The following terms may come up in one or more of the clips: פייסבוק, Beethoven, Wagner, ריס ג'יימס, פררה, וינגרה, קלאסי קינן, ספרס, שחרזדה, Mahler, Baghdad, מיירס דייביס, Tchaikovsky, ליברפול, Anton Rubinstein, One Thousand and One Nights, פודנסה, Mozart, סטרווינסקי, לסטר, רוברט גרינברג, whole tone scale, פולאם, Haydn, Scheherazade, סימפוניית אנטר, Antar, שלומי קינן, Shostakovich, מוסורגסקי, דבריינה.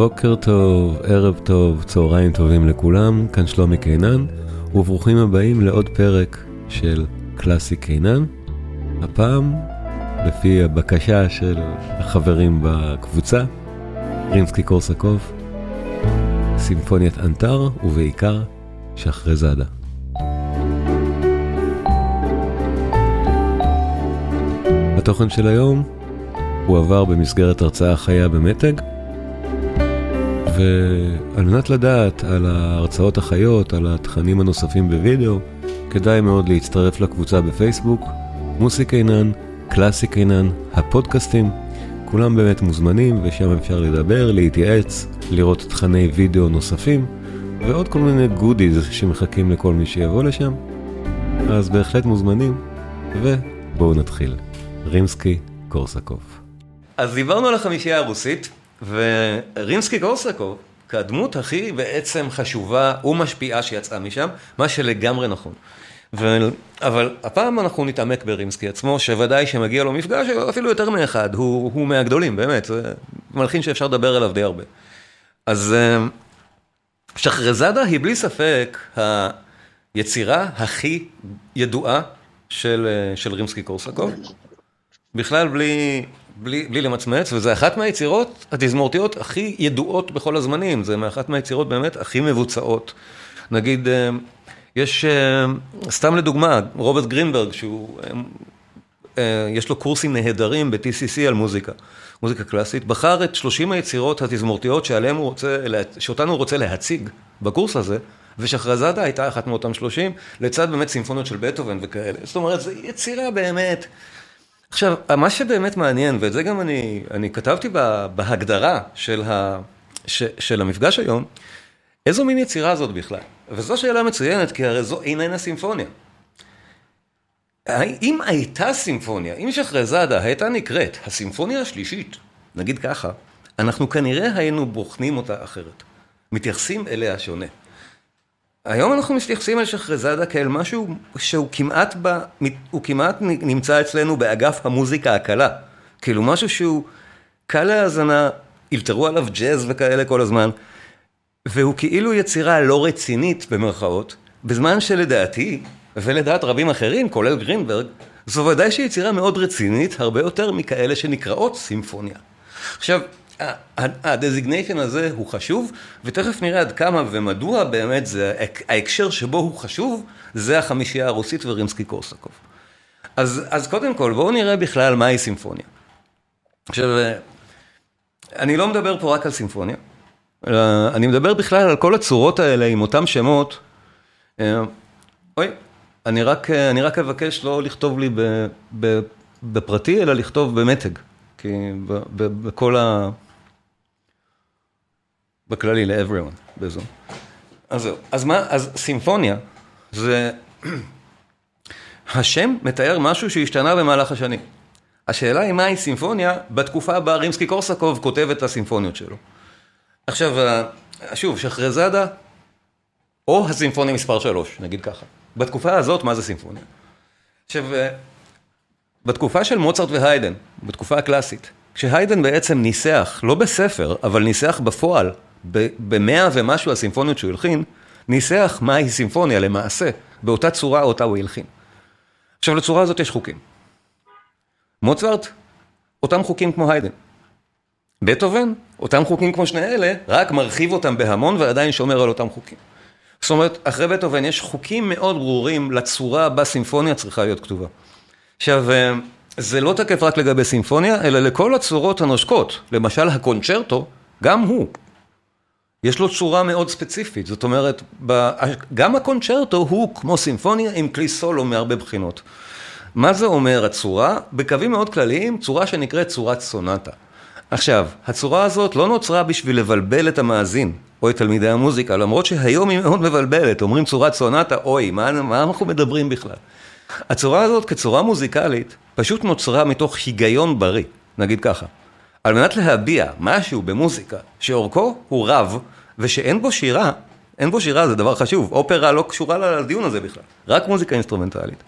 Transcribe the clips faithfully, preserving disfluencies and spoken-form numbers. בוקר טוב, ערב טוב, צהריים טובים לכולם, כאן שלומי קינן, וברוכים הבאים לעוד פרק של קלאסי קינן. הפעם, לפי הבקשה של החברים בקבוצה, רימסקי-קורסאקוב, סימפוניית אנטר, ובעיקר שחרזאדה. התוכן של היום הוא עבר במסגרת הרצאה חיה במתג, ועל מנת לדעת על ההרצאות החיות, על התכנים הנוספים בווידאו, כדאי מאוד להצטרף לקבוצה בפייסבוק, מוסיק אינן, קלאסיק אינן, הפודקאסטים, כולם באמת מוזמנים ושם אפשר לדבר, להתייעץ, לראות תכני וידאו נוספים, ועוד כל מיני גודיז שמחכים לכל מי שיבוא לשם, אז בהחלט מוזמנים, ובואו נתחיל. רימסקי קורסאקוב. אז דיברנו על החמישייה הרוסית, ורימסקי-קורסאקוב, כדמות הכי בעצם חשובה ומשפיעה שיצאה משם, מה שלגמרי נכון. ו... אבל הפעם אנחנו נתעמק ברימסקי עצמו, שוודאי שמגיע לו מפגש, אפילו יותר מאחד, הוא, הוא מהגדולים, באמת, זה מלחין שאפשר לדבר עליו די הרבה. אז שחרזאדה היא בלי ספק היצירה הכי ידועה של, של רימסקי-קורסאקוב, בכלל בלי... בלי, בלי למצמץ, וזה אחת מהיצירות התזמורתיות הכי ידועות בכל הזמנים, זה מאחת מהיצירות באמת הכי מבוצעות. נגיד, יש, סתם לדוגמה, רוברט גרינברג, שהוא, יש לו קורסים נהדרים ב-טי סי סי על מוזיקה, מוזיקה קלאסית, בחר את שלושים היצירות התזמורתיות שעליהם הוא רוצה, שאותן הוא רוצה להציג בקורס הזה, ושחרזאדה הייתה אחת מאותם שלושים, לצד באמת סימפוניות של בטהובן וכאלה. זאת אומרת, זו יצירה באמת... עכשיו, מה שבאמת מעניין, ואת זה גם אני, אני כתבתי בהגדרה של, ה, ש, של המפגש היום, איזו מין יצירה זאת בכלל? וזו שאלה מצוינת, כי הרי זו איננה סימפוניה. אם הייתה סימפוניה, אם שחרזאדה הייתה נקראת הסימפוניה השלישית, נגיד ככה, אנחנו כנראה היינו בוחנים אותה אחרת, מתייחסים אליה שונה. היום אנחנו משתייחסים על שחרזאדה כאל משהו שהוא כמעט, ב, הוא כמעט נמצא אצלנו באגף המוזיקה הקלה. כאילו משהו שהוא קל להאזנה, ילתרו עליו ג'אז וכאלה כל הזמן, והוא כאילו יצירה לא רצינית במרכאות, בזמן שלדעתי, ולדעת רבים אחרים, כולל גרינברג, זו ודאי שיצירה מאוד רצינית, הרבה יותר מכאלה שנקראות סימפוניה. עכשיו, הדזיגניישן הזה הוא חשוב, ותכף נראה עד כמה ומדוע באמת זה, ההקשר שבו הוא חשוב, זה החמישייה הרוסית ורימסקי-קורסאקוב. אז, אז קודם כל, בואו נראה בכלל מהי סימפוניה. עכשיו, אני לא מדבר פה רק על סימפוניה, אלא אני מדבר בכלל על כל הצורות האלה עם אותם שמות. אוי, אני רק, אני רק אבקש לא לכתוב לי בפרטי, אלא לכתוב במתג, כי בכל ה... בכללי, ל-everyone, בזום. אז זהו. אז מה, אז סימפוניה, זה... השם מתאר משהו שהשתנה במהלך השנים. השאלה היא מהי סימפוניה, בתקופה בה רימסקי-קורסאקוב כותב את הסימפוניות שלו. עכשיו, שוב, שחרזאדה, או הסימפוניה מספר שלוש, נגיד ככה. בתקופה הזאת, מה זה סימפוניה? עכשיו, בתקופה של מוצרט והיידן, בתקופה הקלאסית, כשהיידן בעצם ניסח, לא בספר, אבל ניסח בפועל, במאה ומשהו הסימפוניות שהוא הלחין, ניסח מהי סימפוניה למעשה, באותה צורה אותה הוא הלחין. עכשיו לצורה הזאת יש חוקים. מוצרט, אותם חוקים כמו היידן. בטהובן, אותם חוקים כמו שני אלה, רק מרחיב אותם בהמון ועדיין שומר על אותם חוקים. זאת אומרת, אחרי בטהובן יש חוקים מאוד ברורים לצורה בה סימפוניה צריכה להיות כתובה. עכשיו... זה לא תקף רק לגבי סימפוניה, אלא לכל הצורות הנושקות. למשל, הקונצ'רטו, גם הוא. יש לו צורה מאוד ספציפית. זאת אומרת, גם הקונצ'רטו הוא כמו סימפוניה עם כלי סולו מהרבה בחינות. מה זה אומר הצורה? בקווים מאוד כלליים, צורה שנקראת צורת סונטה. עכשיו, הצורה הזאת לא נוצרה בשביל לבלבל את המאזין, או את תלמידי המוזיקה, למרות שהיום היא מאוד מבלבלת. אומרים צורת סונטה, אוי, מה, מה אנחנו מדברים בכלל? הצורה הזאת כצורה מוזיקלית פשוט נוצרה מתוך היגיון בריא, נגיד ככה. על מנת להביע משהו במוזיקה שאורכו הוא רב ושאין בו שירה, אין בו שירה זה דבר חשוב, אופרה לא קשורה לדיון הזה בכלל, רק מוזיקה אינסטרומנטלית.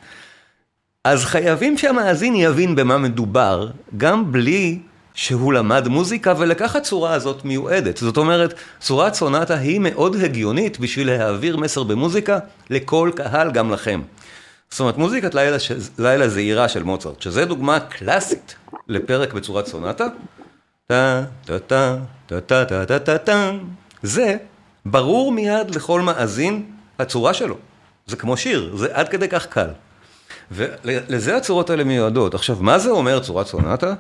אז חייבים שהמאזין יבין במה מדובר, גם בלי שהוא למד מוזיקה, ולקח הצורה הזאת מיועדת. זאת אומרת, צורת סונטה היא מאוד הגיונית בשביל להעביר מסר במוזיקה לכל קהל, גם לכם. זאת אומרת, מוזיקת לילה, ש... לילה זעירה של מוצרט, שזה דוגמה קלאסית לפרק בצורת סונטה. טה, טה, טה, טה, טה, טה, טה, טה, טה. זה ברור מיד לכל מאזין הצורה שלו. זה כמו שיר, זה עד כדי כך קל. ולזה הצורות האלה מיועדות. עכשיו, מה זה אומר צורת סונטה?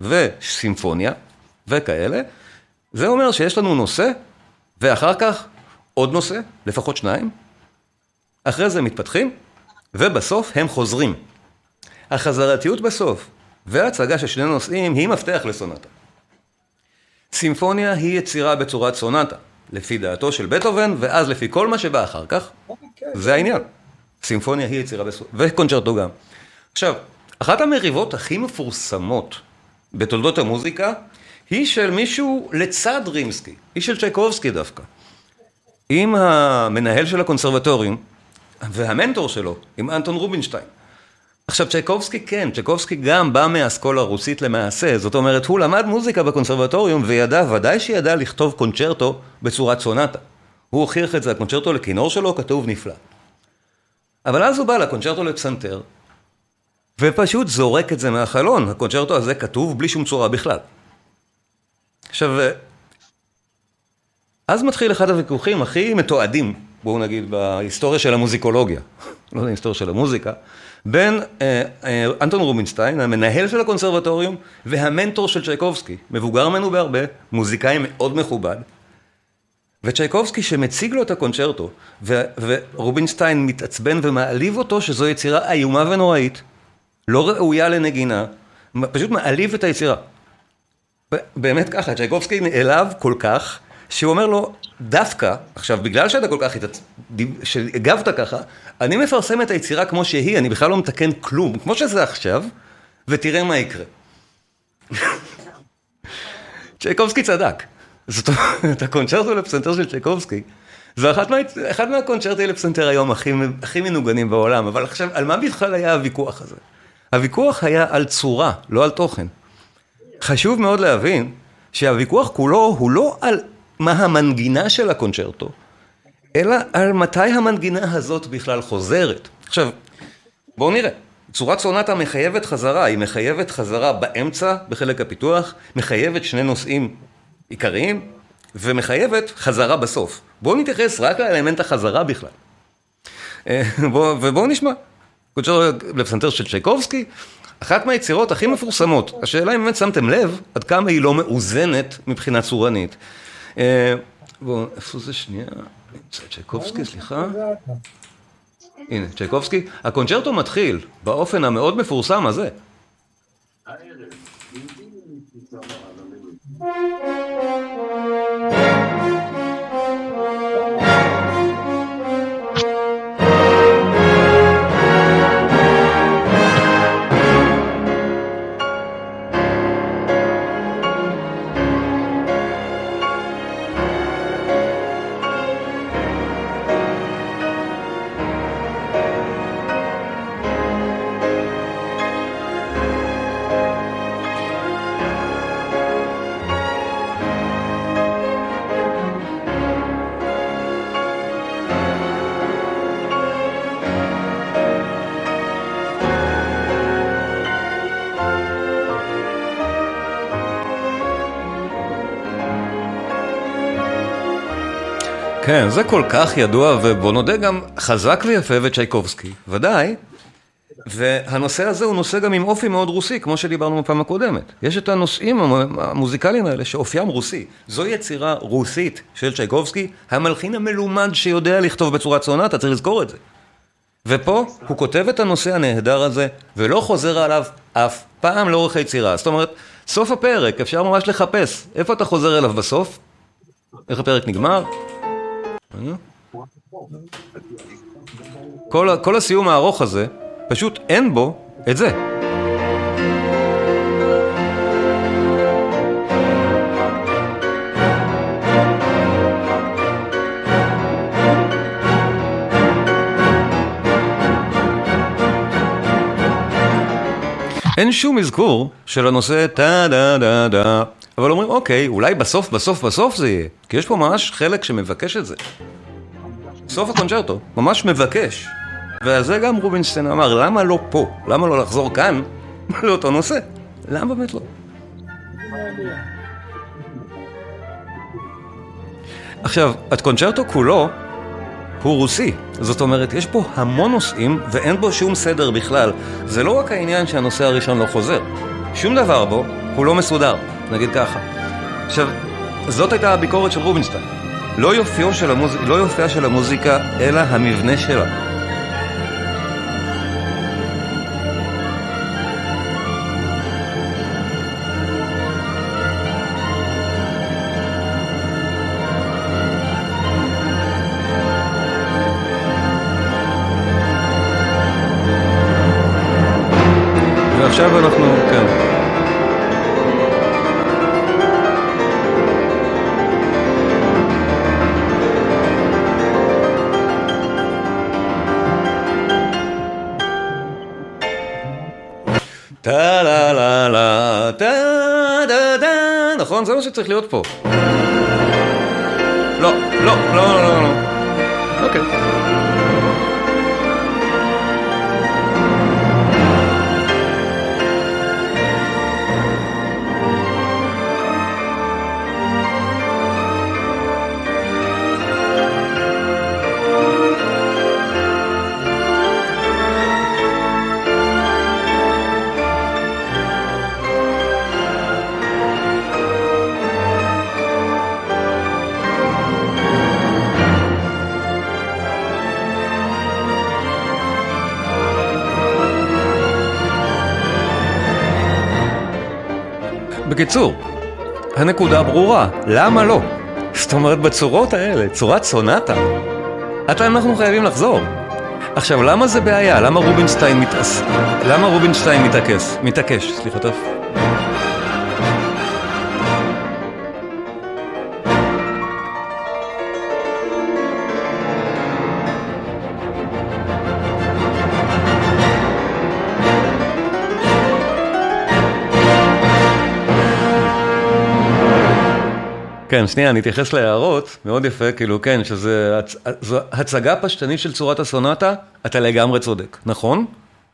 וסימפוניה וכאלה, זה אומר שיש לנו נושא, ואחר כך עוד נושא, לפחות שניים, אחרי זה מתפתחים, ובסוף הם חוזרים. החזרתיות בסוף, וההצגה של שני נושאים, היא מפתח לסונטה. סימפוניה היא יצירה בצורת סונטה, לפי דעתו של בטהובן, ואז לפי כל מה שבא אחר כך, זה העניין. סימפוניה היא יצירה בסונטה, וקונצ'רטו גם. עכשיו, אחת המריבות הכי מפורסמות, בתולדות המוזיקה, היא של מישהו לצד רימסקי, היא של צ'ייקובסקי דווקא, עם המנהל של הקונסרבטוריום, והמנטור שלו, עם אנטון רובינשטיין. עכשיו, צ'ייקובסקי כן, צ'ייקובסקי גם בא מהאסכולה הרוסית למעשה, זאת אומרת, הוא למד מוזיקה בקונסרבטוריום, וידע, ודאי שידע לכתוב קונצ'רטו בצורת סונטה. הוא הוכיח את זה, הקונצ'רטו לכינור שלו כתוב נפלא. אבל אז הוא בא לקונצ'רטו לפסנתר, ופשוט זורק את זה מהחלון. הקונצ'רטו הזה כתוב בלי שום צורה בכלל. עכשיו, אז מתחיל אחד הוויכוחים הכי מתועדים, בואו נגיד, בהיסטוריה של המוזיקולוגיה, לא יודע, היסטוריה של המוזיקה, בין אה, אה, אנטון רובינשטיין, המנהל של הקונסרבטוריום, והמנטור של צ'ייקובסקי, מבוגר ממנו בהרבה, מוזיקאי מאוד מכובד, וצ'ייקובסקי שמציג לו את הקונצ'רטו, ו- ורובינשטיין מתעצבן ומעליב אותו שזו יצירה איומה ונוראית, לא ראויה לנגינה, פשוט מעליב את היצירה. באמת ככה, צ'ייקובסקי נעלב כל כך, שהוא אומר לו, דווקא, עכשיו, בגלל שאתה כל כך, שגבת ככה, אני מפרסם את היצירה כמו שהיא, אני בכלל לא מתקן כלום, כמו שזה עכשיו, ותראה מה יקרה. צ'ייקובסקי צדק. זאת אומרת, הקונצ'רטו לפסנתר של צ'ייקובסקי, זה אחד, מה, אחד מהקונצ'רטי לפסנתר היום הכי, הכי מנוגנים בעולם, אבל עכשיו, על מה בכלל היה הוויכוח הזה? הוויכוח היה על צורה, לא על תוכן. חשוב מאוד להבין שהוויכוח כולו הוא לא על מה המנגינה של הקונצ'רטו, אלא על מתי המנגינה הזאת בכלל חוזרת. עכשיו, בואו נראה. צורת סונטה מחייבת חזרה, היא מחייבת חזרה באמצע, בחלק הפיתוח, מחייבת שני נושאים עיקריים, ומחייבת חזרה בסוף. בואו נתייחס רק לאלמנט החזרה בכלל. ובואו נשמע. קונצ'רטו לפסנתר של צ'ייקובסקי, אחת מהיצירות הכי מפורסמות. השאלה אם באמת שמתם לב, עד כמה היא לא מאוזנת מבחינה צורנית. בואו, איפה זה שנייה? צ'ייקובסקי, סליחה. הנה, צ'ייקובסקי. הקונצ'רטו מתחיל באופן המאוד מפורסם הזה. כן, זה כל כך ידוע, ובוא נודה גם חזק ויפה וצ'ייקובסקי, ודאי, והנושא הזה הוא נושא גם עם אופי מאוד רוסי, כמו שדיברנו בפעם הקודמת. יש את הנושאים המוזיקליים האלה שאופיים רוסי. זו יצירה רוסית של צ'ייקובסקי, המלחין המלומד שיודע לכתוב בצורת סונטה, צריך לזכור את זה. ופה הוא כותב את הנושא הנהדר הזה, ולא חוזר עליו אף פעם לאורך היצירה. זאת אומרת, סוף הפרק, אפשר ממש לחפש. איפה אתה חוזר אליו בסוף? איך הפרק נגמר? כל, כל הסיום הארוך הזה, פשוט אין בו את זה. אין שום אזכור של הנושא טה-דה-דה-דה, אבל אומרים, אוקיי, אולי בסוף, בסוף, בסוף זה יהיה, כי יש פה ממש חלק שמבקש את זה. סוף הקונצ'רטו, ממש מבקש. ועל זה גם רובינשטיין אמר, למה לא פה? למה לא לחזור כאן לאותו נושא? למה באמת לא? עכשיו, הקונצ'רטו כולו הוא רוסי. זאת אומרת, יש פה המון נושאים ואין בו שום סדר בכלל. זה לא רק העניין שהנושא הראשון לא חוזר. שום דבר בו הוא לא מסודר, נגיד ככה. עכשיו, זאת הייתה הביקורת של רובינשטיין. לא יופייה של המוזיק... לא יופייה של המוזיקה, אלא המבנה שלה. עכשיו אנחנו, כן. טה-לה-לה-לה, טה-דה-דה, נכון? זה מה שצריך להיות פה. לא, לא, לא, לא, לא. אוקיי. בקיצור, הנקודה ברורה, למה לא? זאת אומרת, בצורות האלה, צורת סונטה, עתה אנחנו חייבים לחזור. עכשיו, למה זה בעיה? למה רובינשטיין מתעס... למה רובינשטיין מתעקש? מתעקש, סליחה, טוב. כן, שנייה, אני אתייחס להערות, מאוד יפה, כאילו, כן, שזה הצגה פשטנית של צורת הסונטה, אתה לגמרי צודק, נכון?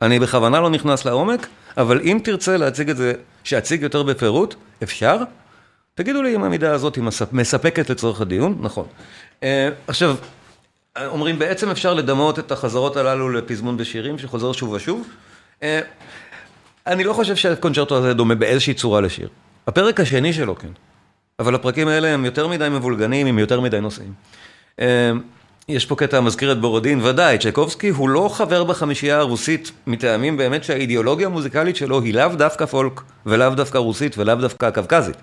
אני בכוונה לא נכנס לעומק, אבל אם תרצה להציג את זה, שאציג יותר בפירוט, אפשר? תגידו לי אם המידה הזאת היא מספקת לצורך הדיון, נכון. עכשיו, אומרים, בעצם אפשר לדמות את החזרות הללו לפזמון בשירים שחוזר שוב ושוב? אני לא חושב שהקונצ'רטו הזה דומה באיזושהי צורה לשיר. הפרק השני שלו, כן. אבל הפרקים האלה הם יותר מדי מבולגנים, הם יותר מדי נושאים. יש פה קטע מזכיר את בורודין, ודאי, צ'ייקובסקי הוא לא חבר בחמישייה הרוסית, מטעמים באמת שהאידיאולוגיה המוזיקלית שלו היא לאו דווקא פולק, ולאו דווקא רוסית, ולאו דווקא קווקזית.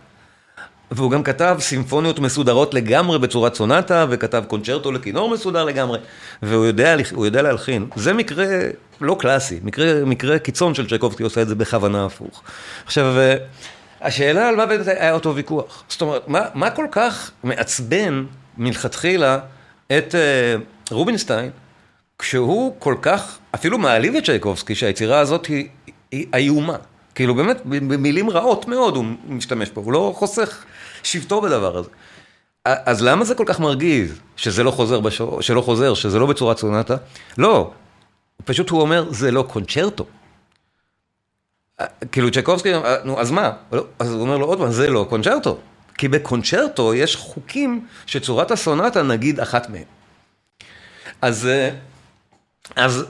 והוא גם כתב סימפוניות מסודרות לגמרי בצורת סונטה, וכתב קונצ'רטו לכינור מסודר לגמרי, והוא יודע, הוא יודע להלחין. זה מקרה לא קלאסי, מקרה, מקרה קיצון של צ'ייקובסקי, עושה את זה בכוונה הפוך. עכשיו, השאלה על מה באמת היה אותו ויכוח. זאת אומרת, מה, מה כל כך מעצבן מלכתחילה את uh, רובינשטיין, כשהוא כל כך, אפילו מעליב את צ'ייקובסקי, שהיצירה הזאת היא, היא איומה. כאילו באמת, במילים רעות מאוד הוא משתמש פה, הוא לא חוסך שבטו בדבר הזה. אז למה זה כל כך מרגיז, שזה לא חוזר, בשור, שלא חוזר שזה לא בצורת סונטה? לא, פשוט הוא אומר, זה לא קונצ'רטו. כאילו צ'ייקובסקי, נו, אז מה? אז הוא אומר לו עוד פעם, זה לא קונצ'רטו. כי בקונצ'רטו יש חוקים שצורת הסונטה נגיד אחת מהם. אז, אז,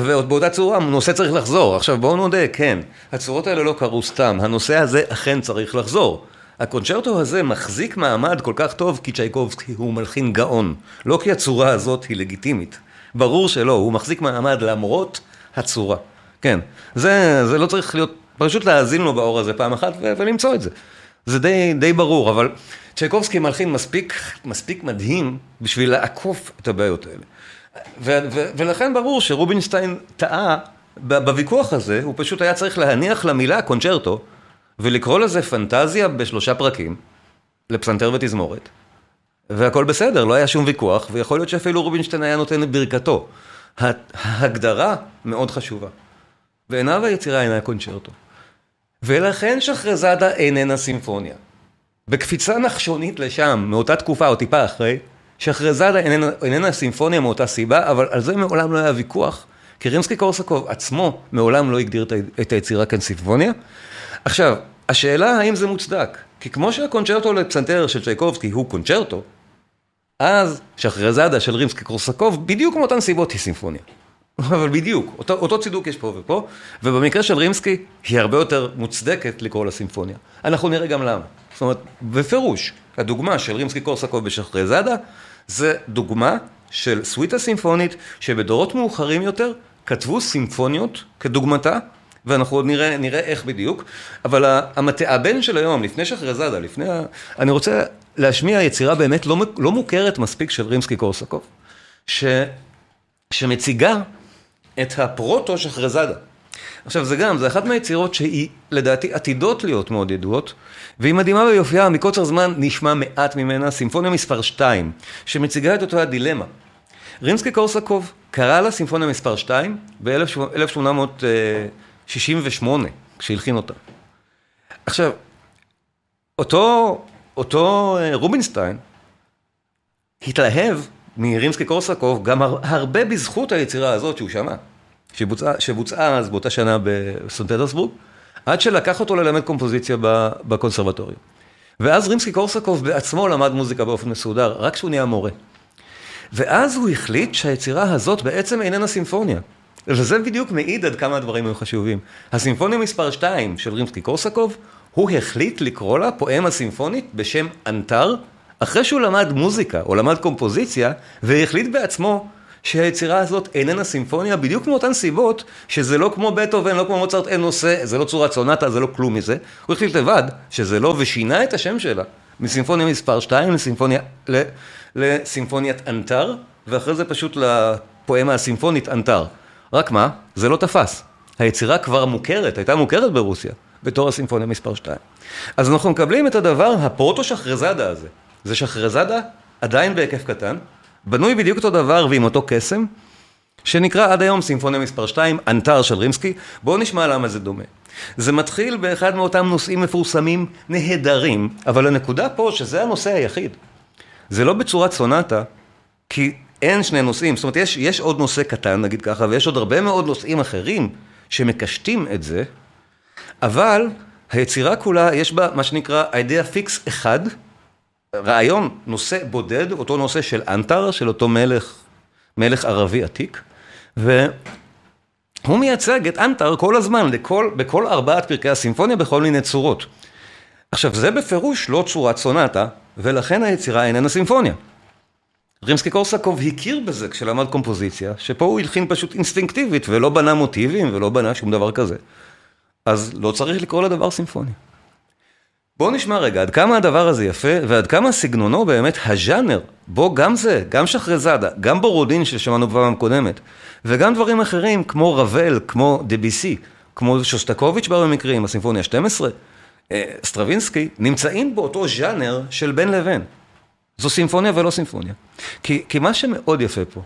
ועוד באותה צורה, הנושא צריך לחזור. עכשיו בואו נודה, כן, הצורות האלה לא קרו סתם, הנושא הזה אכן צריך לחזור. הקונצ'רטו הזה מחזיק מעמד כל כך טוב, כי צ'ייקובסקי הוא מלחין גאון. לא כי הצורה הזאת היא לגיטימית. ברור שלא, הוא מחזיק מעמד למרות הצורה. כן, זה, זה לא צריך להיות, פשוט להאזין לו באור הזה פעם אחת ו- ולמצוא את זה. זה די, די ברור, אבל צ'ייקובסקי מלחין מספיק, מספיק מדהים בשביל לעקוף את הבעיות האלה. ו- ו- ולכן ברור שרובינשטיין טעה ב- בוויכוח הזה, הוא פשוט היה צריך להניח למילה קונצ'רטו, ולקרוא לזה פנטזיה בשלושה פרקים, לפסנתר ותזמורת, והכל בסדר, לא היה שום ויכוח, ויכול להיות שאפילו רובינשטיין היה נותן את ברכתו. ההגדרה מאוד חשובה. ועיניו היצירה אינה קונצ'רטו. ולכן שחרזאדה איננה סימפוניה. בקפיצה נחשונית לשם, מאותה תקופה או טיפה אחרי, שחרזאדה איננה, איננה סימפוניה מאותה סיבה, אבל על זה מעולם לא היה ויכוח, כי רימסקי-קורסאקוב עצמו מעולם לא הגדיר את היצירה כאן סימפוניה. עכשיו, השאלה האם זה מוצדק, כי כמו שהקונצ'רטו לפסנתר של צ'ייקובסקי הוא קונצ'רטו, אז שחרזאדה של רימסקי-קורסאקוב בדיוק מאותן סיבות היא סימפוניה. אבל בדיוק, אותו, אותו צידוק יש פה ופה, ובמקרה של רימסקי היא הרבה יותר מוצדקת לקרוא לסימפוניה. אנחנו נראה גם למה. זאת אומרת, בפירוש, הדוגמה של רימסקי-קורסאקוב בשחרזאדה, זה דוגמה של סוויטה סימפונית, שבדורות מאוחרים יותר כתבו סימפוניות כדוגמתה, ואנחנו עוד נראה, נראה איך בדיוק, אבל המתאבן של היום, לפני שחרזאדה, לפני ה... אני רוצה להשמיע יצירה באמת לא, לא מוכרת מספיק של רימסקי-קורסאקוב, ש... שמציגה את הפרוטו שחרזאדה. עכשיו זה גם, זה אחת מהיצירות שהיא לדעתי עתידות להיות מאוד ידועות, והיא מדהימה ויופייה, מקוצר זמן נשמע מעט ממנה, סימפוניה מספר שתיים, שמציגה את אותו הדילמה. רימסקי-קורסאקוב קרא לה סימפוניה מספר שתיים ב-אלף שמונה מאות שישים ושמונה, כשהלחין אותה. עכשיו, אותו, אותו רובינשטיין התלהב מרימסקי-קורסאקוב גם הרבה בזכות היצירה הזאת שהוא שמע, שבוצעה, שבוצעה אז באותה שנה בסנט פטרסבורג, עד שלקח אותו ללמד קומפוזיציה בקונסרבטוריום. ואז רימסקי-קורסאקוב בעצמו למד מוזיקה באופן מסודר, רק שהוא נהיה מורה. ואז הוא החליט שהיצירה הזאת בעצם איננה סימפוניה. וזה בדיוק מעיד עד כמה הדברים היו חשובים. הסימפוניה מספר שתיים של רימסקי-קורסאקוב, הוא החליט לקרוא לה פואמה סימפונית בשם אנטר, אחרי שהוא למד מוזיקה או למד קומפוזיציה, והחליט בעצמו שהיצירה הזאת איננה סימפוניה, בדיוק מאותן סיבות, שזה לא כמו בטהובן, לא כמו מוצרט, אין נושא, זה לא צורת סונטה, זה לא כלום מזה. הוא החליט לבד שזה לא, ושינה את השם שלה, מסימפוניה מספר שתיים לסימפוניה, לסימפוניית אנטר, ואחרי זה פשוט לפואמה הסימפונית אנטר. רק מה? זה לא תפס. היצירה כבר מוכרת, הייתה מוכרת ברוסיה, בתור הסימפוניה מספר שתיים. אז אנחנו מקבלים את הדבר, הפרוטו שחרזאדה הזה. זה שחרזאדה עדיין בהיקף קטן, בנוי בדיוק אותו דבר ועם אותו קסם, שנקרא עד היום סימפוניה מספר שתיים, אנטר של רימסקי. בואו נשמע למה זה דומה. זה מתחיל באחד מאותם נושאים מפורסמים נהדרים, אבל הנקודה פה שזה הנושא היחיד. זה לא בצורת סונטה, כי אין שני נושאים. זאת אומרת, יש, יש עוד נושא קטן, נגיד ככה, ויש עוד הרבה מאוד נושאים אחרים שמקשטים את זה, אבל היצירה כולה, יש בה מה שנקרא אידאה פיקס אחד, רעיון, נושא בודד, אותו נושא של אנטר, של אותו מלך, מלך ערבי עתיק, והוא מייצג את אנטר כל הזמן, לכל, בכל ארבעת פרקי הסימפוניה, בכל מיני צורות. עכשיו, זה בפירוש לא צורת סונטה, ולכן היצירה איננה סימפוניה. רימסקי-קורסאקוב הכיר בזה כשלמד קומפוזיציה, שפה הוא הלחין פשוט אינסטינקטיבית, ולא בנה מוטיבים, ולא בנה שום דבר כזה. אז לא צריך לקרוא לדבר סימפוניה. בואו נשמע רגע, עד כמה הדבר הזה יפה, ועד כמה סגנונו באמת הז'אנר, בו גם זה, גם שחרזאדה, גם בורודין ששמענו בפעם הקודמת, וגם דברים אחרים כמו רבל, כמו דביסי, כמו שוסטקוביץ' במקרים, הסימפוניה שתים עשרה, סטרווינסקי, נמצאים באותו ז'אנר של בין לבין. זו סימפוניה ולא סימפוניה. כי, כי מה שמאוד יפה פה,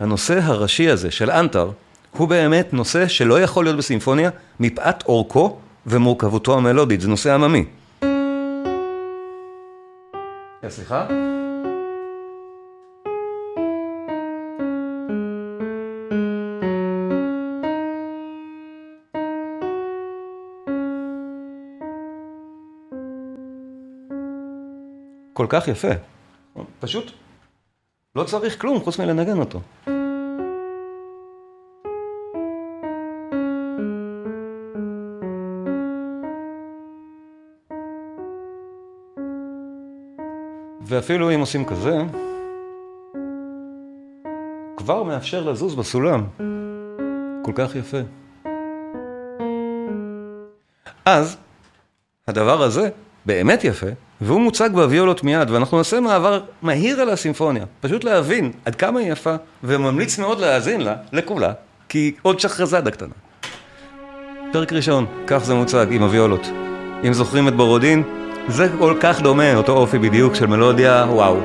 הנושא הראשי הזה של אנטר, הוא באמת נושא שלא יכול להיות בסימפוניה, מפאת אורכו ומורכבותו המלודית, זה נושא עממי. סליחה? כל כך יפה. פשוט לא צריך כלום חוץ מלנגן אותו. ואפילו אם עושים כזה, כבר מאפשר לזוז בסולם. כל כך יפה. אז, הדבר הזה באמת יפה, והוא מוצג בוויולות מיד, ואנחנו נעשה מעבר מהיר על הסימפוניה, פשוט להבין עד כמה היא יפה, וממליץ מאוד להאזין לה, לכולה, כי עוד שחרזאדה קטנה. פרק ראשון, כך זה מוצג עם הוויולות. אם זוכרים את בורודין, זה כל כך דומה, אותו אופי בדיוק של מלודיה, וואו.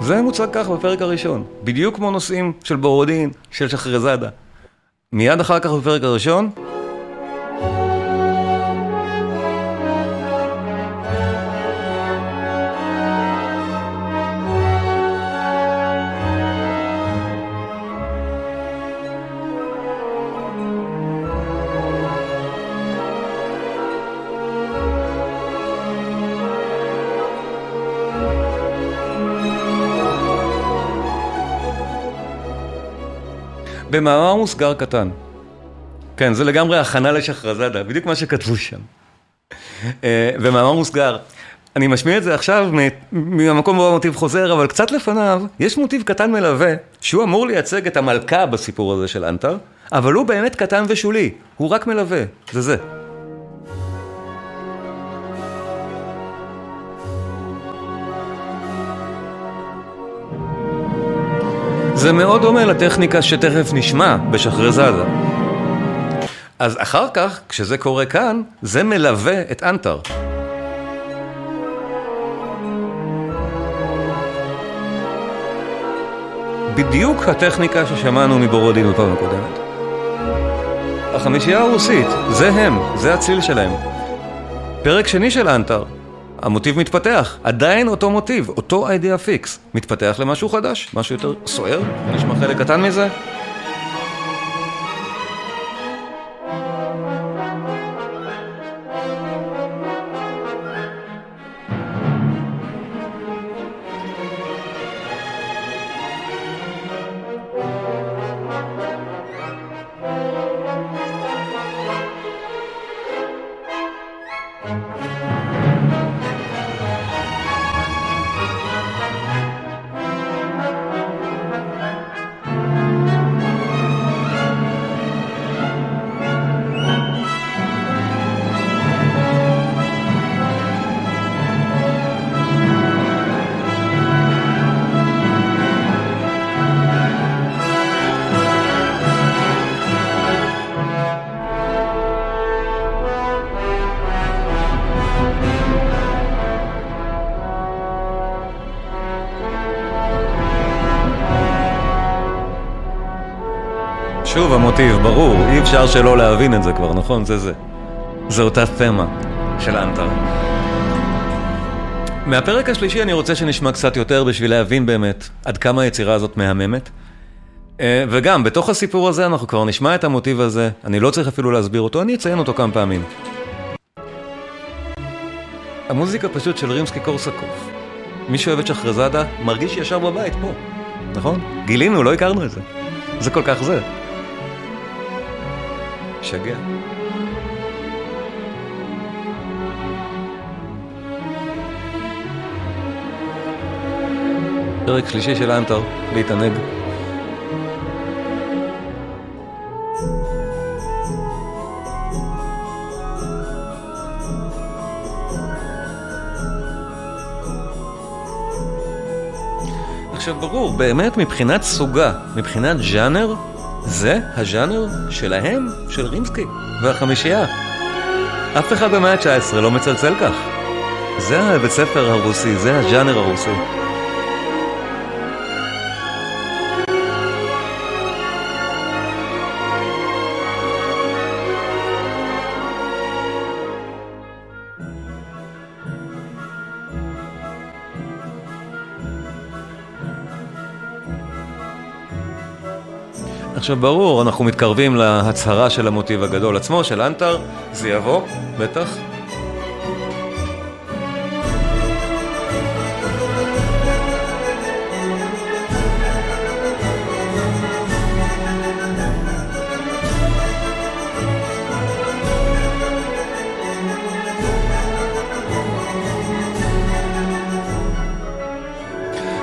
זה מוצג כך בפרק הראשון, בדיוק כמו נושאים של בורודין, של שחרזאדה. מיד אחר כך בפרק הראשון, במאמר מוסגר קטן. כן, זה לגמרי הכנה לשחרזאדה, בדיוק מה שכתבו שם. במאמר מוסגר, אני משמיע את זה עכשיו מהמקום בו המוטיב חוזר, אבל קצת לפניו, יש מוטיב קטן מלווה, שהוא אמור לייצג את המלכה בסיפור הזה של אנטר, אבל הוא באמת קטן ושולי, הוא רק מלווה, זה זה. זה מאוד דומה לטכניקה שתכף נשמע בשחרזאדה. אז אחר כך, כשזה קורה כאן, זה מלווה את אנטר. בדיוק הטכניקה ששמענו מבורודין בפעם הקודמת. החמישייה הרוסית, זה הם, זה הציל שלהם. פרק שני של אנטר, המוטיב מתפתח, עדיין אותו מוטיב, אותו אידיה פיקס, מתפתח למשהו חדש, משהו יותר סוער, נשמע חלק קטן מזה. שוב, המוטיב, ברור, אי אפשר שלא להבין את זה כבר, נכון? זה זה. זה אותה תמה של אנטר. מהפרק השלישי אני רוצה שנשמע קצת יותר בשביל להבין באמת עד כמה היצירה הזאת מהממת. וגם, בתוך הסיפור הזה אנחנו כבר נשמע את המוטיב הזה, אני לא צריך אפילו להסביר אותו, אני אציין אותו כמה פעמים. המוזיקה פשוט של רימסקי-קורסאקוב. מי שאוהב את שחרזאדה מרגיש ישר בבית פה, נכון? גילינו, לא הכרנו את זה. זה כל כך זה. שגע. פרק שלישי של אנטר, להתענג. עכשיו ברור, באמת מבחינת סוגה, מבחינת ז'אנר, זה הז'אנר שלהם, של רימסקי והחמישייה. אף אחד במאה ה-תשע עשרה לא מצלצל כך. זה הבית ספר הרוסי, זה הז'אנר הרוסי. עכשיו ברור, אנחנו מתקרבים להצהרה של המוטיב הגדול עצמו, של אנטר, זה יבוא, בטח.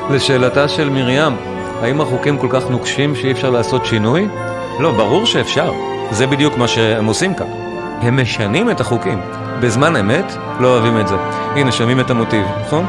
לשאלתה של מרים. האם החוקים כל כך נוקשים שאי אפשר לעשות שינוי? לא, ברור שאפשר. זה בדיוק מה שהם עושים כאן. הם משנים את החוקים. בזמן אמת לא אוהבים את זה. הנה, שמים את המוטיב, נכון?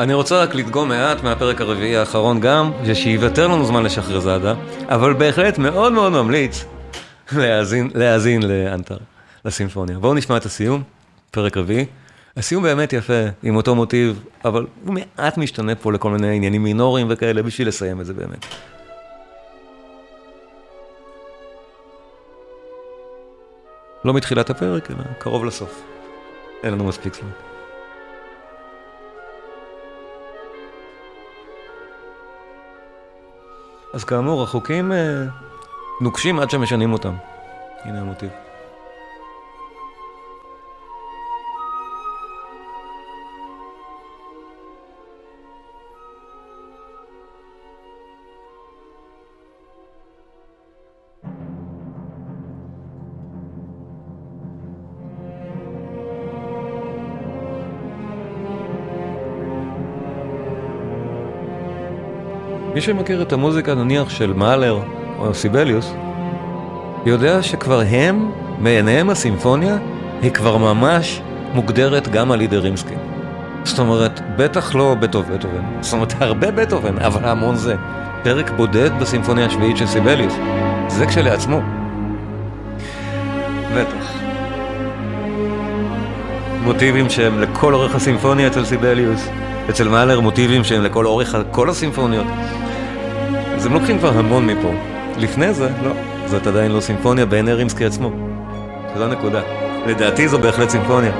אני רוצה רק לדגום מעט מהפרק הרביעי האחרון גם, שיוותר לנו זמן לשחרזאדה, אבל בהחלט מאוד מאוד ממליץ להאזין, להאזין לאנטר, לסימפוניה. בואו נשמע את הסיום, פרק רביעי. הסיום באמת יפה, עם אותו מוטיב, אבל הוא מעט משתנה פה לכל מיני עניינים מינוריים וכאלה, בשביל לסיים את זה באמת. לא מתחילת הפרק, אלא קרוב לסוף. אין לנו מספיק זמן. אז כאמור, החוקים נוקשים עד שמשנים אותם. הנה המוטיב. מי שמכיר את המוזיקה נניח של מאלר או סיבליוס יודע שכבר הם, מעיניהם הסימפוניה, היא כבר ממש מוגדרת גם על ידי רימסקי. זאת אומרת, בטח לא בטהובן, זאת אומרת הרבה בטהובן, אבל המון זה. פרק בודד בסימפוניה השביעית של סיבליוס, זה כשלעצמו. בטח. מוטיבים שהם לכל אורך הסימפוניה אצל סיבליוס, אצל מאלר מוטיבים שהם לכל אורך כל הסימפוניות. אז הם לוקחים כבר המון מפה. לפני זה, לא. זאת עדיין לא סימפוניה בעיני רימסקי עצמו. זו הנקודה. לדעתי זו בהחלט סימפוניה.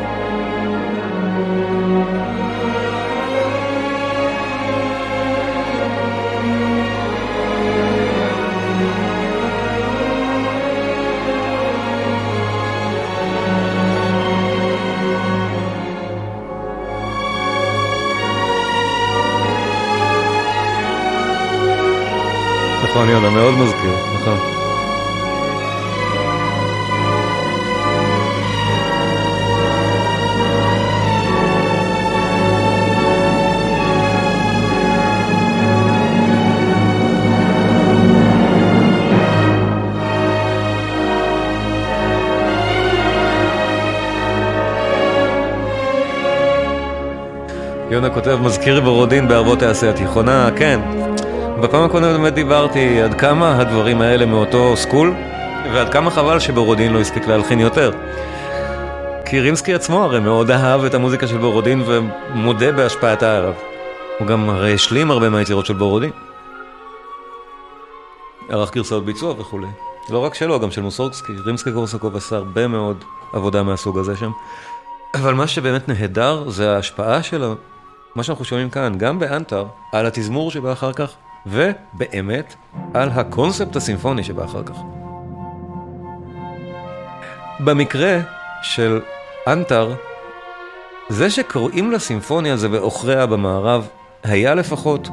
נכון, יונה, מאוד מזכיר, נכון. יונה כותב, מזכיר בורודין בערבות העשייה התיכונה, כן. בפעם הקודמת באמת דיברתי עד כמה הדברים האלה מאותו סקול, ועד כמה חבל שבורודין לא הספיק להלחין יותר. כי רימסקי עצמו הרי מאוד אהב את המוזיקה של בורודין ומודה בהשפעתה עליו. הוא גם הרי השלים הרבה מהיצירות של בורודין. ערך גרסאות ביצוע וכו'. לא רק שלו, גם של מוסורגסקי. רימסקי-קורסאקוב עשה הרבה מאוד עבודה מהסוג הזה שם. אבל מה שבאמת נהדר זה ההשפעה של מה שאנחנו שומעים כאן, גם באנטר, על התזמור שבא אחר כך. ובאמת על הקונספט הסימפוני שבא אחר כך. במקרה של אנטר, זה שקוראים לסימפוניה זה באוכריה במערב, היה לפחות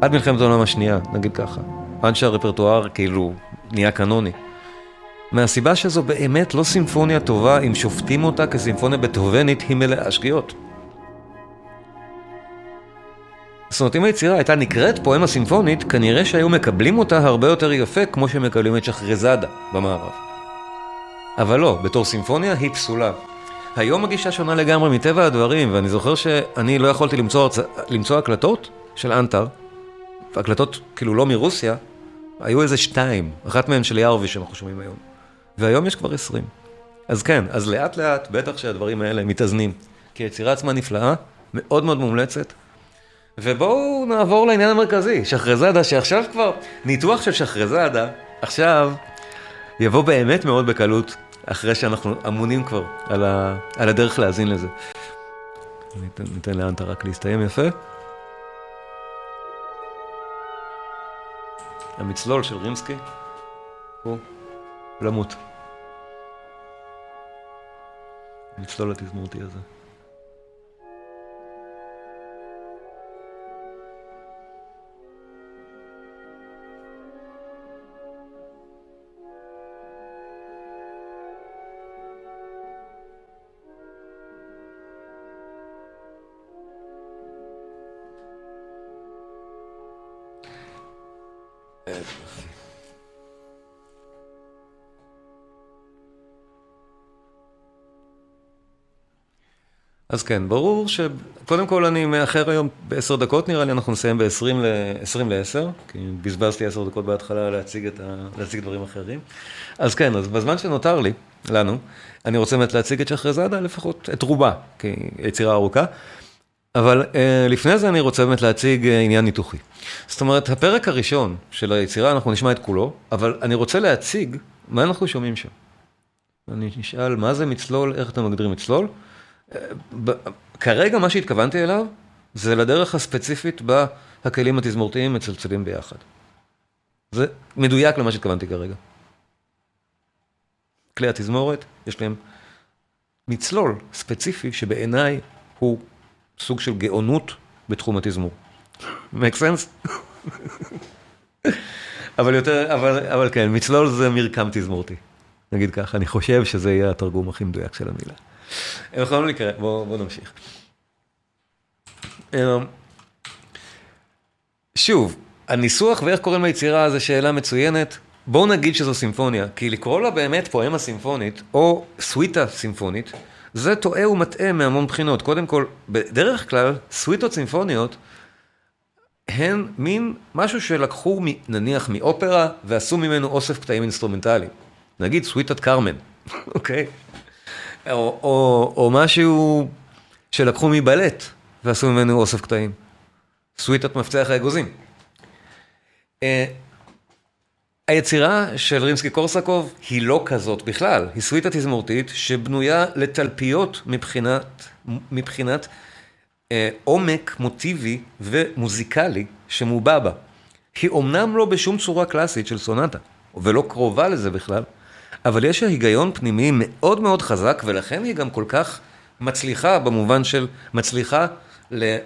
עד מלחמת העולם השנייה, נגיד ככה. עד שהרפרטואר כאילו נהיה קנוני. מהסיבה שזו באמת לא סימפוניה טובה, אם שופטים אותה כסימפוניה בטהובנית, היא מלאה שגיאות. זאת אומרת, אם היצירה הייתה נקראת פואמה סימפונית, כנראה שהיו מקבלים אותה הרבה יותר יפה, כמו שמקבלים את שחרזאדה במערב. אבל לא, בתור סימפוניה היא פסולה. היום הגישה שונה לגמרי מטבע הדברים, ואני זוכר שאני לא יכולתי למצוא, למצוא הקלטות של אנטר, הקלטות כאילו לא מרוסיה, היו איזה שתיים, אחת מהן של ירבי שאנחנו שומעים היום. והיום יש כבר עשרים. אז כן, אז לאט לאט, בטח שהדברים האלה מתאזנים, כי היצירה עצמה נפלאה, מאוד מאוד מומלצת, ובואו נעבור לעניין המרכזי, שחרזאדה, שעכשיו כבר ניתוח של שחרזאדה, עכשיו יבוא באמת מאוד בקלות, אחרי שאנחנו אמונים כבר על, ה... על הדרך להזין לזה. ניתן, ניתן לאנטר רק להסתיים יפה. המצלול של רימסקי הוא למות. המצלול התזמורתי הזה. אז כן, ברור שקודם כל אני מאחר היום בעשר דקות, נראה לי אנחנו נסיים ב-עשרים לעשר, כי בזבזתי עשר דקות בהתחלה להציג את ה... להציג דברים אחרים. אז כן, אז בזמן שנותר לי, לנו, אני רוצה באמת להציג את שחרזאדה, לפחות את רובה, כי יצירה ארוכה, אבל לפני זה אני רוצה באמת להציג עניין ניתוחי. זאת אומרת, הפרק הראשון של היצירה, אנחנו נשמע את כולו, אבל אני רוצה להציג מה אנחנו שומעים שם. אני אשאל, מה זה מצלול, איך אתה מגדיר מצלול? כרגע מה שהתכוונתי אליו, זה לדרך הספציפית בה הכלים התזמורתיים מצלצלים ביחד. זה מדויק למה שהתכוונתי כרגע. כלי התזמורת, יש להם מצלול ספציפי שבעיניי הוא סוג של גאונות בתחום התזמור. Make sense? אבל יותר, אבל, אבל כן, מצלול זה מרקם תזמורתי. נגיד ככה, אני חושב שזה יהיה התרגום הכי מדויק של המילה. הם יכולים לקרוא, בוא, בוא נמשיך. שוב, הניסוח ואיך קוראים ליצירה זה שאלה מצוינת. בואו נגיד שזו סימפוניה, כי לקרוא לה באמת פואמה סימפונית, או סוויטה סימפונית, זה טועה ומטעה מהמון בחינות. קודם כל, בדרך כלל, סוויטות סימפוניות, הן מין משהו שלקחו נניח מאופרה, ועשו ממנו אוסף קטעים אינסטרומנטליים. נגיד סוויטת קרמן, אוקיי? או, או, או משהו שלקחו מבלט, ועשו ממנו אוסף קטעים. סוויטת מפצח האגוזים. אה... היצירה של רימסקי-קורסאקוב היא לא כזאת בכלל, היא סוויטה תזמורתית שבנויה לתלפיות מבחינת, מבחינת אה, עומק מוטיבי ומוזיקלי שמובע בה. היא אומנם לא בשום צורה קלאסית של סונטה, ולא קרובה לזה בכלל, אבל יש היגיון פנימי מאוד מאוד חזק, ולכן היא גם כל כך מצליחה במובן של מצליחה ל-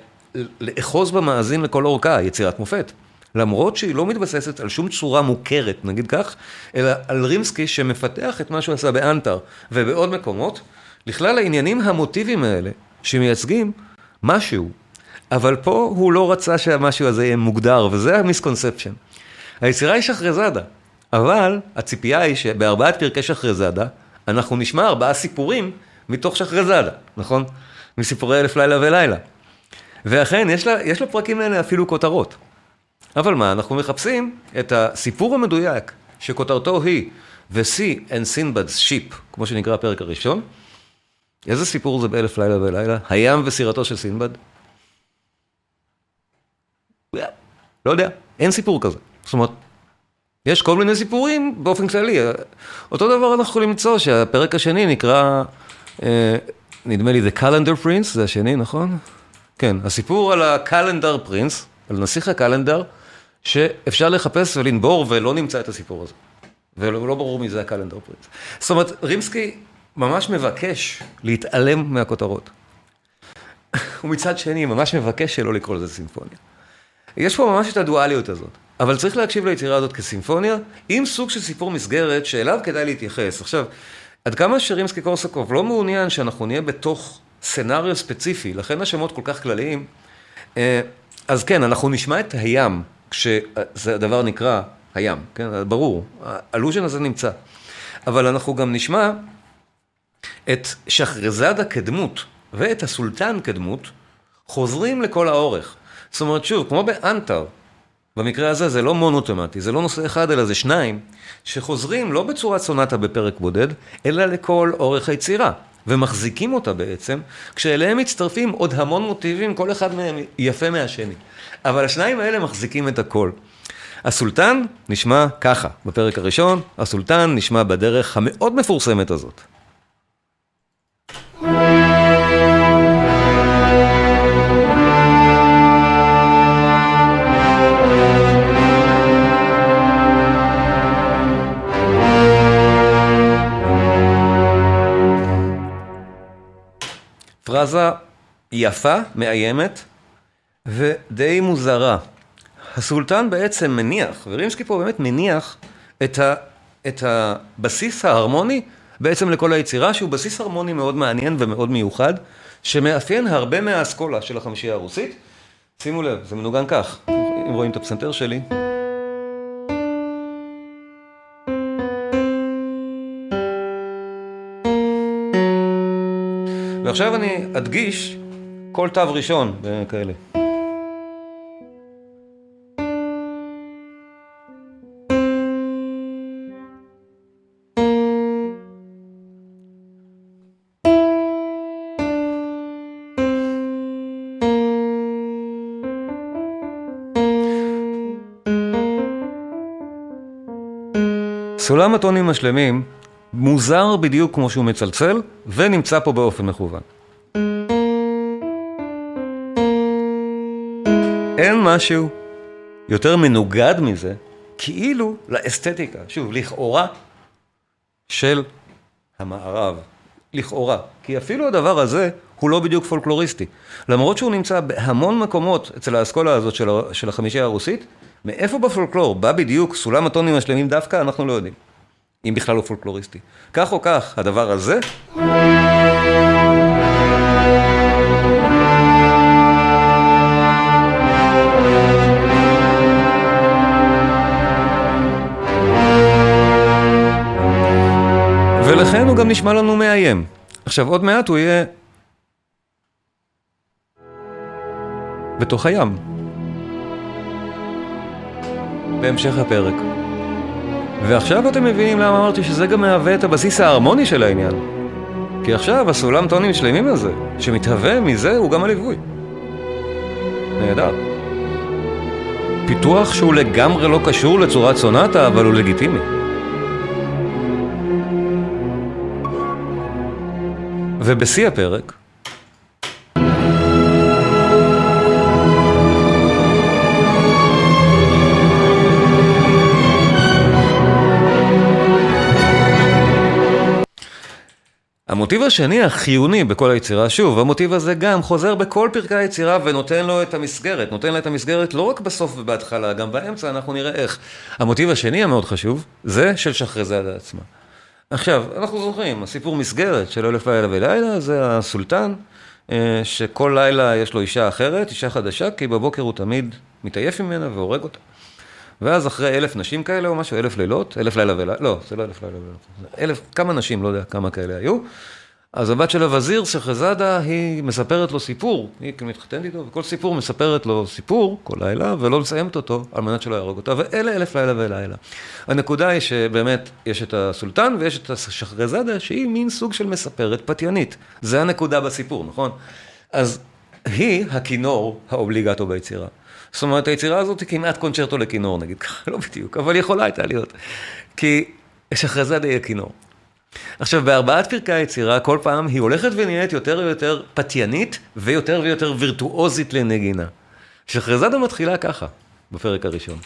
לאחוז במאזין לכל אורכה, יצירת מופת. למרות שהיא לא מתבססת על שום צורה מוכרת, נגיד כך, אלא על רימסקי שמפתח את מה שהוא עשה באנטר ובעוד מקומות, לכלל העניינים המוטיביים האלה שמייצגים משהו, אבל פה הוא לא רצה שהמשהו הזה יהיה מוגדר, וזה המיסקונספשן. היצירה היא שחרזאדה, אבל הציפייה היא שבארבעת פרקי שחרזאדה, אנחנו נשמע ארבעה סיפורים מתוך שחרזאדה, נכון? מסיפורי אלף לילה ולילה. ואכן, יש לה, יש לה פרקים האלה אפילו כותרות. אבל מה, אנחנו מחפשים את הסיפור המדויק, שכותרתו היא, ו-See and Sinbad's Ship, כמו שנקרא הפרק הראשון. איזה סיפור זה באלף לילה ולילה? הים וסירתו של סינבד? לא יודע, אין סיפור כזה. זאת אומרת, יש כל מיני סיפורים באופן כללי. אותו דבר אנחנו יכולים למצוא שהפרק השני נקרא, אה, נדמה לי, The Calendar Prince, זה השני, נכון? כן, הסיפור על ה-Calendar Prince, על נסיך הקלנדר, שאפשר לחפש ולנבור ולא נמצא את הסיפור הזה. ולא ברור מזה הקלנדר פריץ. זאת אומרת, רימסקי ממש מבקש להתעלם מהכותרות. ומצד שני, ממש מבקש שלא לקרוא לזה סימפוניה. יש פה ממש את הדואליות הזאת. אבל צריך להקשיב ליצירה הזאת כסימפוניה, עם סוג של סיפור מסגרת שאליו כדאי להתייחס. עכשיו, עד כמה שרימסקי-קורסאקוב לא מעוניין שאנחנו נהיה בתוך סנריו ספציפי, לכן השמות כל כך כלליים, אז כן, אנחנו נשמע את הים, כשהדבר נקרא הים, כן? ברור, הלוז'ן הזה נמצא. אבל אנחנו גם נשמע את שחרזאדה כדמות, ואת הסולטן כדמות, חוזרים לכל האורך. זאת אומרת, שוב, כמו באנטר, במקרה הזה זה לא מונותמטי, זה לא נושא אחד, אלא זה שניים, שחוזרים לא בצורת סונטה בפרק בודד, אלא לכל אורך היצירה. ומחזיקים אותה בעצם, כשאליהם מצטרפים עוד המון מוטיבים, כל אחד מהם יפה מהשני. אבל השניים האלה מחזיקים את הכל. הסולטן נשמע ככה, בפרק הראשון, הסולטן נשמע בדרך המאוד מפורסמת הזאת. פרזה יפה, מאיימת, ודי מוזרה. הסולטן בעצם מניח, ורימסקי פה באמת מניח, את, ה, את הבסיס ההרמוני בעצם לכל היצירה, שהוא בסיס הרמוני מאוד מעניין ומאוד מיוחד, שמאפיין הרבה מהאסכולה של החמישייה הרוסית. שימו לב, זה מנוגן כך, אם רואים את הפסנתר שלי. ועכשיו אני אדגיש כל תו ראשון וכאלה. סולם הטונים השלמים מוזר בדיוק כמו שהוא מצלצל, ונמצא פה באופן מכוון. אין משהו יותר מנוגד מזה, כאילו לאסתטיקה, שוב, לכאורה, של המערב. לכאורה. כי אפילו הדבר הזה הוא לא בדיוק פולקלוריסטי. למרות שהוא נמצא בהמון מקומות אצל האסכולה הזאת של, של החמישייה הרוסית, מאיפה בפולקלור בא בדיוק סולם הטונים השלמים דווקא, אנחנו לא יודעים. אם בכלל הוא פולקלוריסטי. כך או כך, הדבר הזה... ולכן הוא גם נשמע לנו מאיים. עכשיו, עוד מעט הוא יהיה... בתוך הים. בהמשך הפרק. ועכשיו אתם מבינים למה אמרתי שזה גם מהווה את הבסיס ההרמוני של העניין. כי עכשיו הסולם טונים שלמים הזה, שמתהווה מזה, הוא גם הליווי. נהדר. פיתוח שהוא לגמרי לא קשור לצורת סונטה, אבל הוא לגיטימי. ובשיא הפרק, המוטיב השני החיוני בכל היצירה, שוב, המוטיב הזה גם חוזר בכל פרקי היצירה ונותן לו את המסגרת, נותן לה את המסגרת לא רק בסוף ובהתחלה, גם באמצע אנחנו נראה איך. המוטיב השני המאוד חשוב, זה של שחרזאדה עצמה. עכשיו, אנחנו זוכרים, הסיפור מסגרת של אלף לילה ולילה, זה הסולטן, שכל לילה יש לו אישה אחרת, אישה חדשה, כי בבוקר הוא תמיד מתעייף ממנה והורג אותה. ואז אחרי אלף נשים כאלה או משהו, אלף לילות, אלף לילה ולילה, לא, זה לא אלף לילה ולילה, אלף, כמה נשים, לא יודע כמה כאלה היו, אז הבת של הווזיר, שחרזאדה, היא מספרת לו סיפור, היא מתחתנת איתו, וכל סיפור מספרת לו סיפור, כל לילה, ולא מסיימת אותו, על מנת שלא יהרוג אותה, ואלה אלף לילה ולילה. הנקודה היא שבאמת יש את הסולטן, ויש את השחרזאדה, שהיא מין סוג של מספרת פתיינית. זה הנקודה בסיפור, נכון? אז היא הכינור האובליגטו ביצירה. זאת אומרת, היצירה הזאת היא כמעט קונצ'רטו לכינור, נגיד, לא בדיוק, אבל היא יכולה הייתה להיות, כי שחרזאדה היא הכינור. עכשיו, בארבעת פרקי היצירה, כל פעם היא הולכת ונהיית יותר ויותר פתיינית, ויותר ויותר וירטואוזית לנגינה. שחרזאדה מתחילה ככה, בפרק הראשון.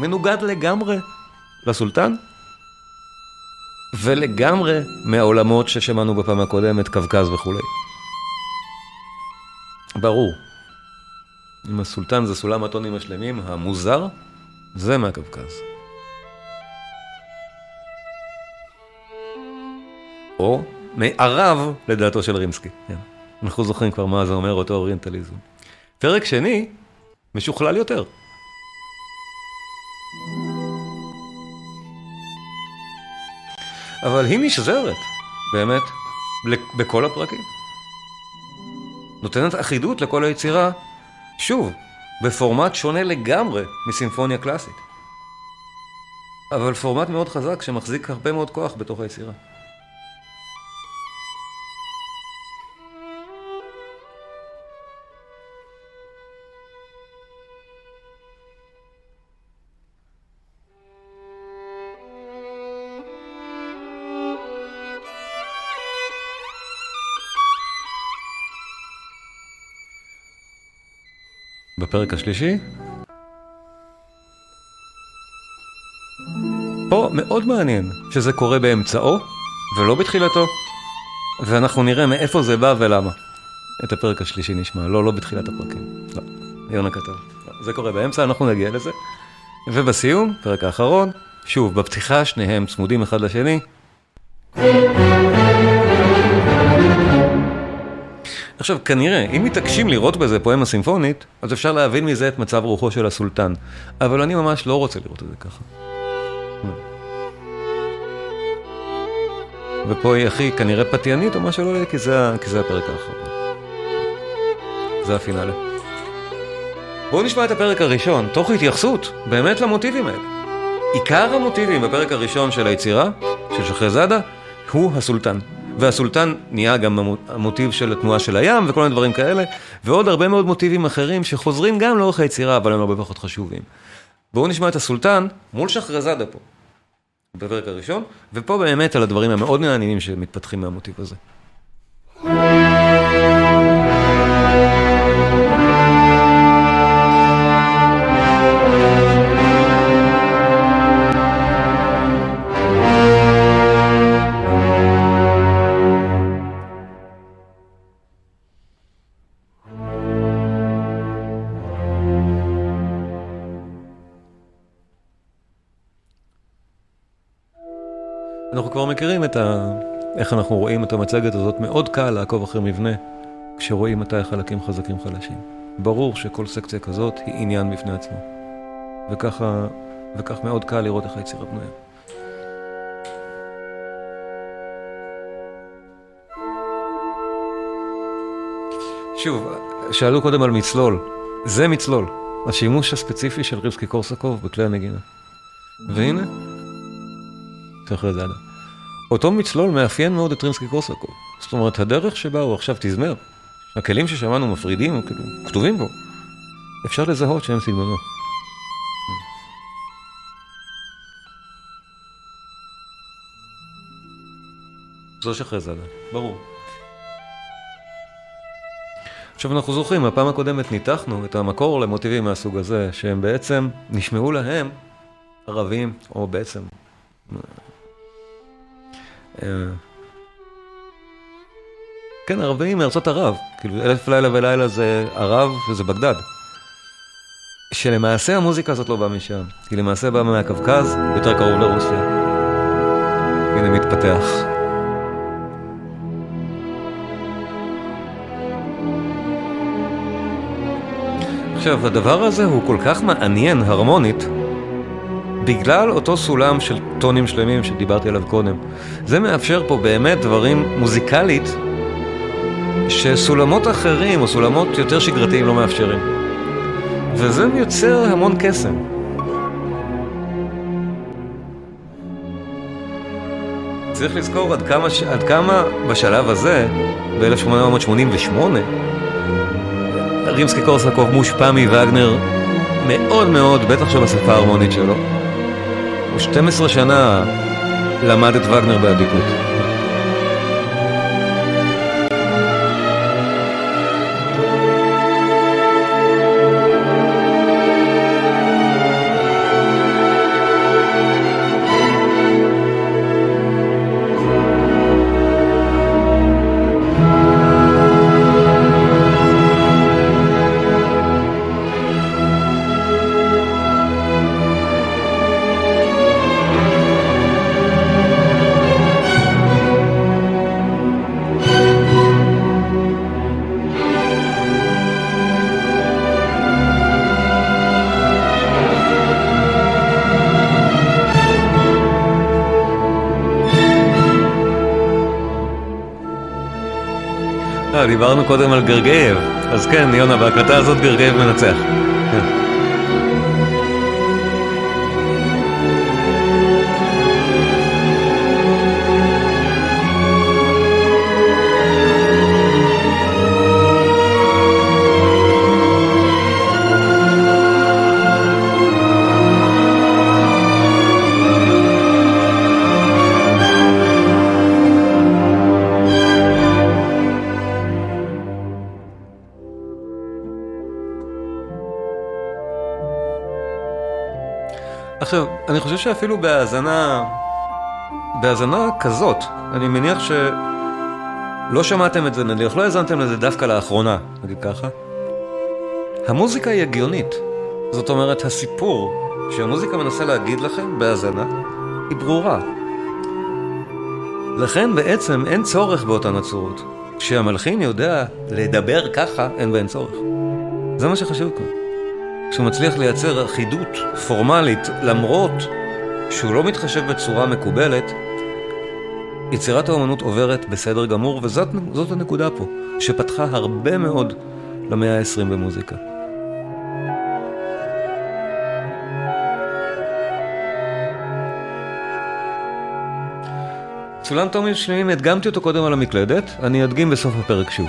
מנוגד לגמרי לסולטן, ולגמרי מהעולמות ששמענו בפעם הקודמת, קווקז וכו'. ברור. אם הסולטן זה סולם הטונים השלמים, המוזר, זה מהקווקז. או מערב לדעתו של רימסקי. אנחנו זוכרים כבר מה זה אומר אותו אוריינטליזם. פרק שני, משוכלל יותר. אבל היא נשזרת, באמת, בכל הפרקים. נותנת אחידות לכל היצירה, שוב, בפורמט שונה לגמרי מסימפוניה קלאסית. אבל פורמט מאוד חזק שמחזיק הרבה מאוד כוח בתוך היצירה. בפרק השלישי. פה מאוד מעניין שזה קורה באמצעו ולא בתחילתו, ואנחנו נראה מאיפה זה בא ולמה. את הפרק השלישי נשמע, לא, לא בתחילת הפרקים. לא, יונה כתב. לא, זה קורה באמצע, אנחנו נגיע לזה. ובסיום, פרק האחרון, שוב, בפתיחה שניהם צמודים אחד לשני. עכשיו, כנראה, אם מתעקשים לראות בזה פואמה סימפונית, אז אפשר להבין מזה את מצב רוחו של הסולטן. אבל אני ממש לא רוצה לראות את זה ככה. ופה היא הכי כנראה פתיינית או משהו לא יודע, כי זה, כי זה הפרק האחרון. זה הפינאלי. בואו נשמע את הפרק הראשון, תוך התייחסות, באמת למוטיבים האלה. עיקר המוטיבים בפרק הראשון של היצירה, של שחרזאדה, הוא הסולטן. והסולטן נהיה גם המוטיב של התנועה של הים וכל מיני דברים כאלה, ועוד הרבה מאוד מוטיבים אחרים שחוזרים גם לאורך היצירה, אבל הם הרבה פחות חשובים. בואו נשמע את הסולטן מול שחרזאדה פה, בפרק הראשון, ופה באמת על הדברים המאוד מעניינים שמתפתחים מהמוטיב הזה. אנחנו כבר מכירים את ה... איך אנחנו רואים את המצגת הזאת, מאוד קל לעקוב אחרי מבנה, כשרואים מתי חלקים חזקים חלשים. ברור שכל סקציה כזאת היא עניין בפני עצמו. וככה, וכך מאוד קל לראות איך היצירה בנויה. שוב, שאלו קודם על מצלול. זה מצלול. השימוש הספציפי של רימסקי-קורסאקוב בכלי הנגינה. והנה, שחרזאדה. אותו מצלול מאפיין מאוד את רימסקי-קורסאקוב. זאת אומרת, הדרך שבה הוא עכשיו תזמר. הכלים ששמענו מפרידים, כתובים בו. אפשר לזהות שהם סגנונו. זו שחרזאדה, ברור. עכשיו אנחנו זוכרים, הפעם הקודמת ניתחנו את המקור למוטיבים מהסוג הזה, שהם בעצם נשמעו להם ערבים, או בעצם... כן, ערבים מארצות ערב, כאילו אלף לילה ולילה זה ערב וזה בגדד, שלמעשה המוזיקה הזאת לא באה משם, היא למעשה באה מהקווקז, יותר קרוב לרוסיה. הנה מתפתח. עכשיו הדבר הזה הוא כל כך מעניין הרמונית בגלל אותו סולם של טונים שלמים שדיברתי עליו קודם. זה מאפשר פה באמת דברים מוזיקלית שסולמות אחרים או סולמות יותר שגרתיים לא מאפשרים. וזה יוצר המון קסם. צריך לזכור עד כמה, עד כמה בשלב הזה, ב-אלף שמונה מאות שמונים ושמונה, רימסקי-קורסאקוב מושפע מווגנר מאוד מאוד, בטח שבשפה ההרמונית שלו. ו-שתים עשרה שנה למד את וגנר באדיקות. דיברנו קודם על גרגייב, אז כן, יונה, בהקלטה הזאת גרגייב מנצח. עכשיו, אני חושב שאפילו בהאזנה, בהאזנה כזאת, אני מניח שלא שמעתם את זה, נניח, לא האזנתם לזה דווקא לאחרונה, נגיד ככה. המוזיקה היא הגיונית. זאת אומרת, הסיפור שהמוזיקה מנסה להגיד לכם בהאזנה, היא ברורה. לכן בעצם אין צורך באותה נצורות. כשהמלחין יודע לדבר ככה, אין ואין צורך. זה מה שחשוב כאן. שהוא מצליח לייצר אחידות פורמלית, למרות שהוא לא מתחשב בצורה מקובלת יצירת האמנות עוברת בסדר גמור, וזאת הנקודה פה, שפתחה הרבה מאוד למאה ה-עשרים במוזיקה. צולם תאומים שניים, הדגמתי אותו קודם על המקלדת, אני אדגים בסוף הפרק שוב.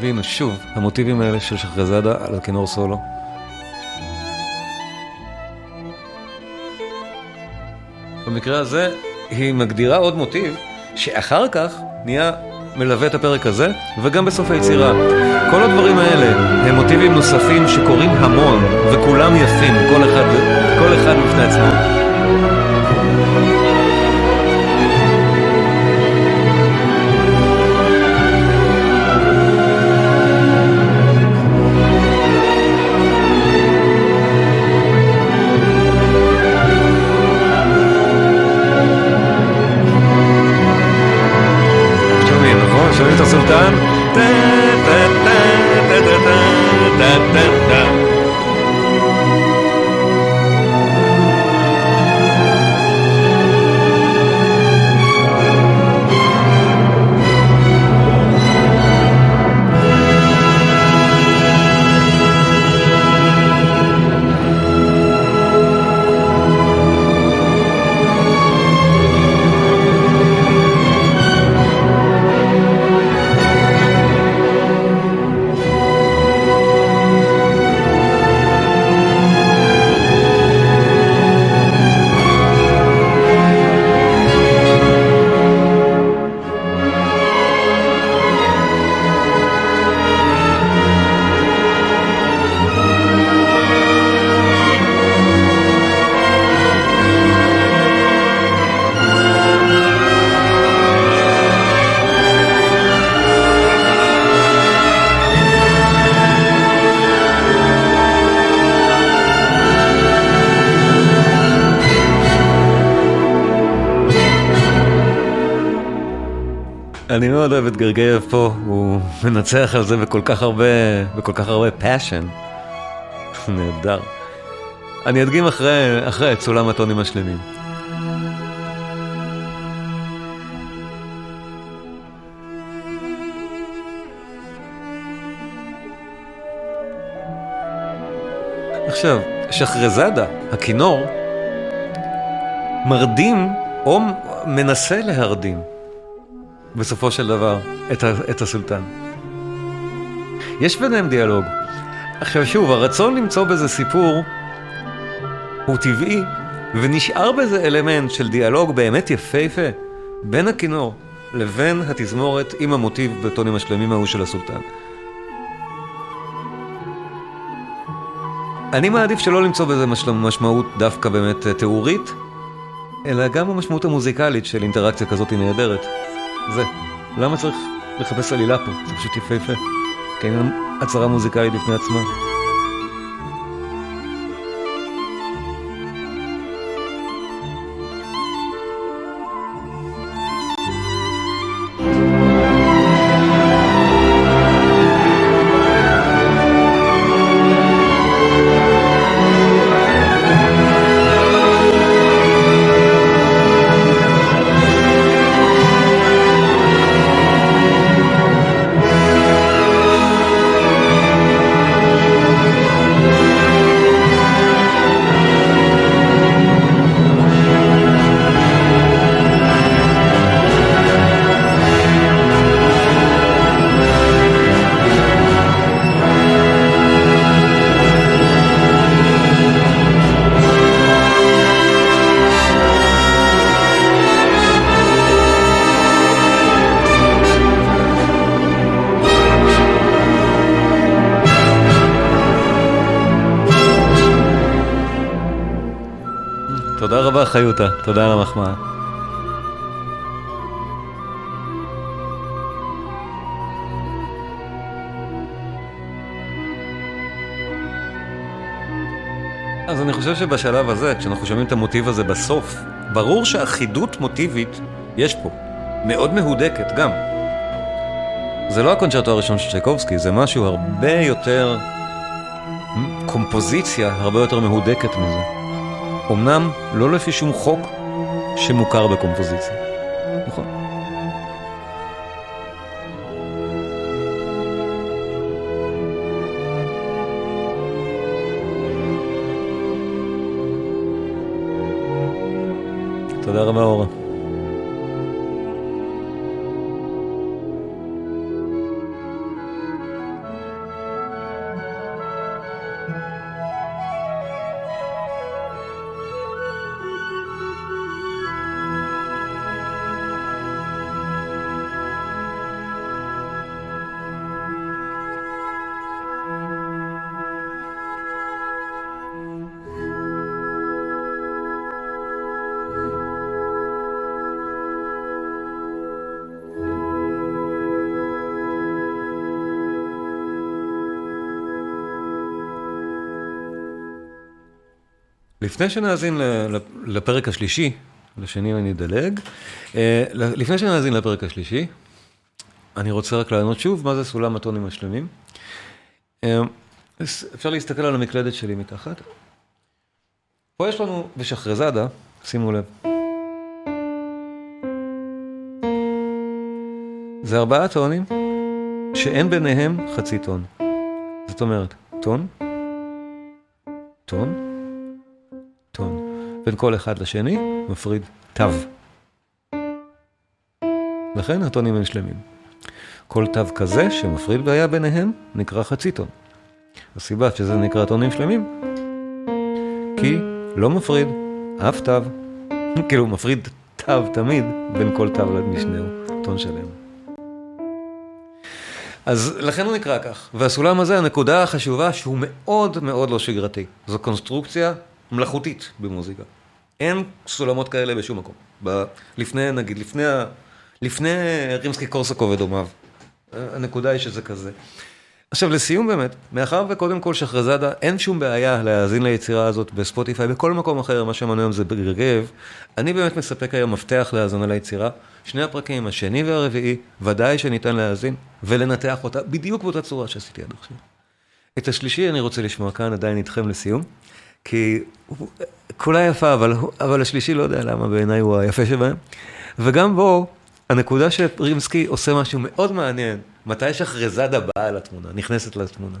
והנה שוב, המוטיבים האלה של שחרזאדה על הכינור סולו. במקרה הזה היא מגדירה עוד מוטיב שאחר כך נהיה מלווה את הפרק הזה וגם בסוף היצירה. כל הדברים האלה הם מוטיבים נוספים שקוראים המון וכולם יפים, כל אחד, כל אחד מפני עצמו. אני מאוד אוהב את גרגייב פה, הוא מנצח על זה בכל כך הרבה, בכל כך הרבה passion. הוא נהדר. אני אדגים אחרי, אחרי צולם הטונים השלמים. עכשיו, שחרזאדה, הכינור, מרדים או מנסה להרדים. בסופו של דבר, את, את הסולטן. יש ביניהם דיאלוג. עכשיו שוב, הרצון למצוא בזה סיפור הוא טבעי, ונשאר בזה אלמנט של דיאלוג באמת יפהפה, בין הכינור לבין התזמורת עם המוטיב בטונים השלמים ההוא של הסולטן. אני מעדיף שלא למצוא בזה משמעות דווקא באמת תיאורית, אלא גם המשמעות המוזיקלית של אינטראקציה כזאת היא נהדרת. זה. למה צריך לחפש עלילה פה? זה פשוט יפה-יפה. כן, הצהרה מוזיקלית לפני עצמה. תודה רבה חיותה, תודה על המחמאה. אז אני חושב שבשלב הזה, כשאנחנו שומעים את המוטיב הזה בסוף, ברור שהחידות מוטיבית יש פה, מאוד מהודקת גם. זה לא הקונצ'רטו הראשון של צ'ייקובסקי, זה משהו הרבה יותר, קומפוזיציה הרבה יותר מהודקת מזה. אמנם לא לפי שום חוק שמוכר בקומפוזיציה. תודה רבה אורה. לפני שנאזין לפרק השלישי, לשני אני אדלג, לפני שנאזין לפרק השלישי, אני רוצה רק לענות שוב, מה זה סולם הטונים השלמים? אפשר להסתכל על המקלדת שלי מתחת. פה יש לנו בשחרזדה, שימו לב. זה ארבעה טונים, שאין ביניהם חצי טון. זאת אומרת, טון, טון, בין כל אחד לשני, מפריד תו. לכן הטונים הם שלמים. כל תו כזה שמפריד בעיה ביניהם נקרא חצי טון. הסיבה שזה נקרא טונים שלמים, כי לא מפריד אף תו, כאילו מפריד תו תמיד בין כל תו למשנהו, טון שלם. אז לכן הוא נקרא כך. והסולם הזה, הנקודה החשובה שהוא מאוד מאוד לא שגרתי. זו קונסטרוקציה מלאכותית במוזיקה. אין סולמות כאלה בשום מקום. ב- לפני, נגיד, לפני, לפני רימסקי-קורסאקוב ודומיו. הנקודה היא שזה כזה. עכשיו, לסיום באמת, מאחר וקודם כל שחרזדה, אין שום בעיה להאזין ליצירה הזאת בספוטיפיי, בכל מקום אחר, מה שמנו היום זה בגרגיב. אני באמת מספק היום מפתח להאזנה ליצירה. שני הפרקים, השני והרביעי, ודאי שניתן להאזין ולנתח אותה בדיוק באותה צורה שעשיתי עד עכשיו. את השלישי אני רוצה לשמוע כאן, עדיין איתכם לסיום. כי הוא כולה יפה, אבל, אבל השלישי לא יודע למה, בעיניי הוא היפה שבהם. וגם בו, הנקודה שרימסקי עושה משהו מאוד מעניין, מתי שחרזדה באה לתמונה, נכנסת לתמונה.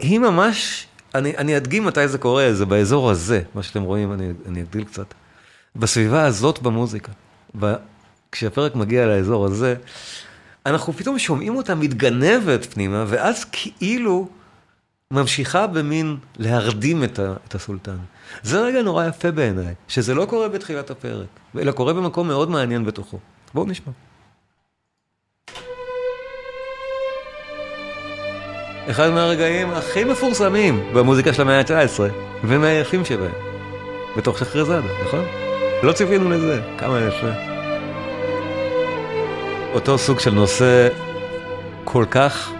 היא ממש, אני, אני אדגים מתי זה קורה, זה באזור הזה, מה שאתם רואים, אני, אני אגדיל קצת. בסביבה הזאת במוזיקה, ב, כשהפרק מגיע לאזור הזה, אנחנו פתאום שומעים אותה מתגנבת פנימה, ואז כאילו, ממשיכה במין להרדים את, ה, את הסולטן. זה רגע נורא יפה בעיניי, שזה לא קורה בתחילת הפרק, אלא קורה במקום מאוד מעניין בתוכו. בואו נשמע. אחד מהרגעים הכי מפורסמים במוזיקה של המאה ה-תשע עשרה, ומהיפים שבהם, בתוך שחרזדה, נכון? לא ציפינו לזה, כמה יפה. אותו סוג של נושא כל כך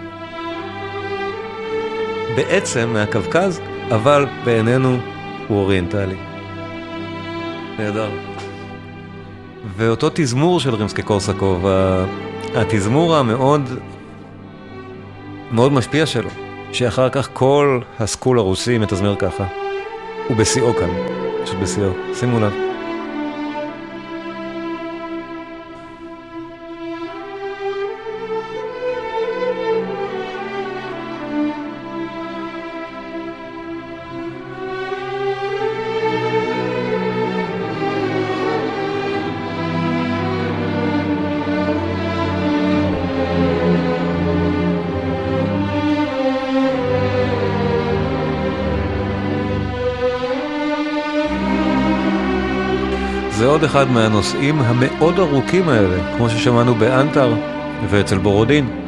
בעצם מהקווקז, אבל בעינינו הוא אוריינטלי. נהדר. ואותו תזמור של רימסקי-קורסאקוב, התזמור המאוד מאוד משפיע שלו, שאחר כך כל הסקול הרוסי מתזמר ככה. הוא בשיאו כאן, פשוט בשיאו. שימו לב. עוד אחד מהנושאים המאוד ארוכים האלה, כמו ששמענו באנטר ואצל בורודין.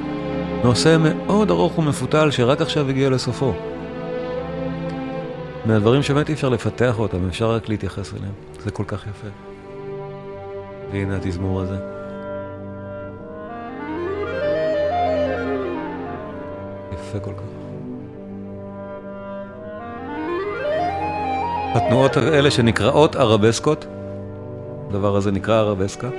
נושא מאוד ארוך ומפותל שרק עכשיו הגיע לסופו. מהדברים שבאמת אי אפשר לפתח אותם, אפשר רק להתייחס אליהם. זה כל כך יפה. והנה התזמור הזה. יפה כל כך. התנועות האלה שנקראות ארבסקות, הדבר הזה נקרא ארבסקה.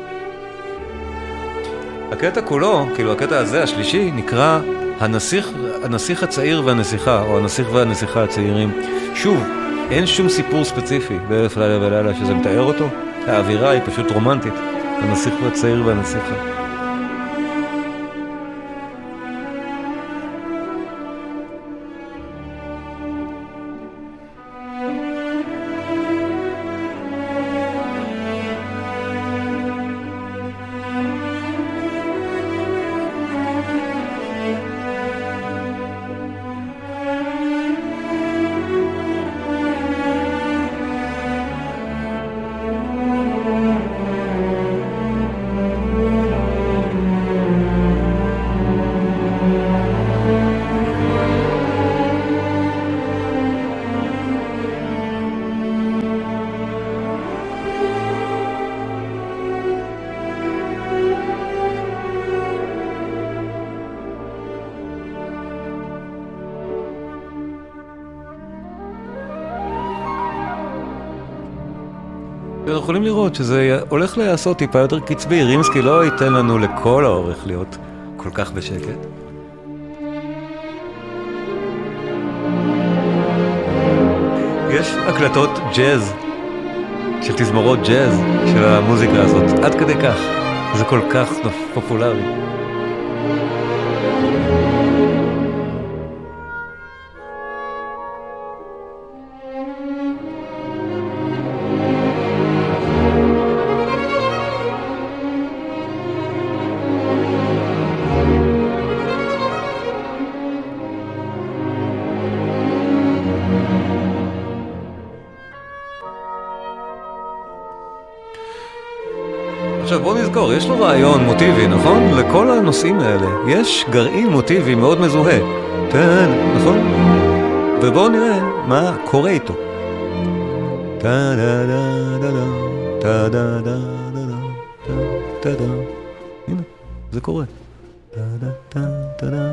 הקטע כולו, כאילו הקטע הזה, השלישי, נקרא הנסיך, הנסיך הצעיר והנסיכה, או הנסיך והנסיכה הצעירים. שוב, אין שום סיפור ספציפי באלף לילה ולילה שזה מתאר אותו. האווירה היא פשוט רומנטית. הנסיך והצעיר והנסיכה. אנחנו יכולים לראות שזה הולך לעשות טיפה יותר קצבי, רימסקי לא ייתן לנו לכל האורך להיות כל כך בשקט. יש הקלטות ג'אז, של תזמורות ג'אז, של המוזיקה הזאת, עד כדי כך, זה כל כך פופולרי. יש לו רעיון מוטיבי, נכון? לכל הנושאים האלה יש גרעין מוטיבי מאוד מזוהה, טן, נכון? ובואו נראה מה קורה איתו. טה דה דה דה דה דה דה דה דה דה, הנה, זה קורה. טה דה דה דה דה,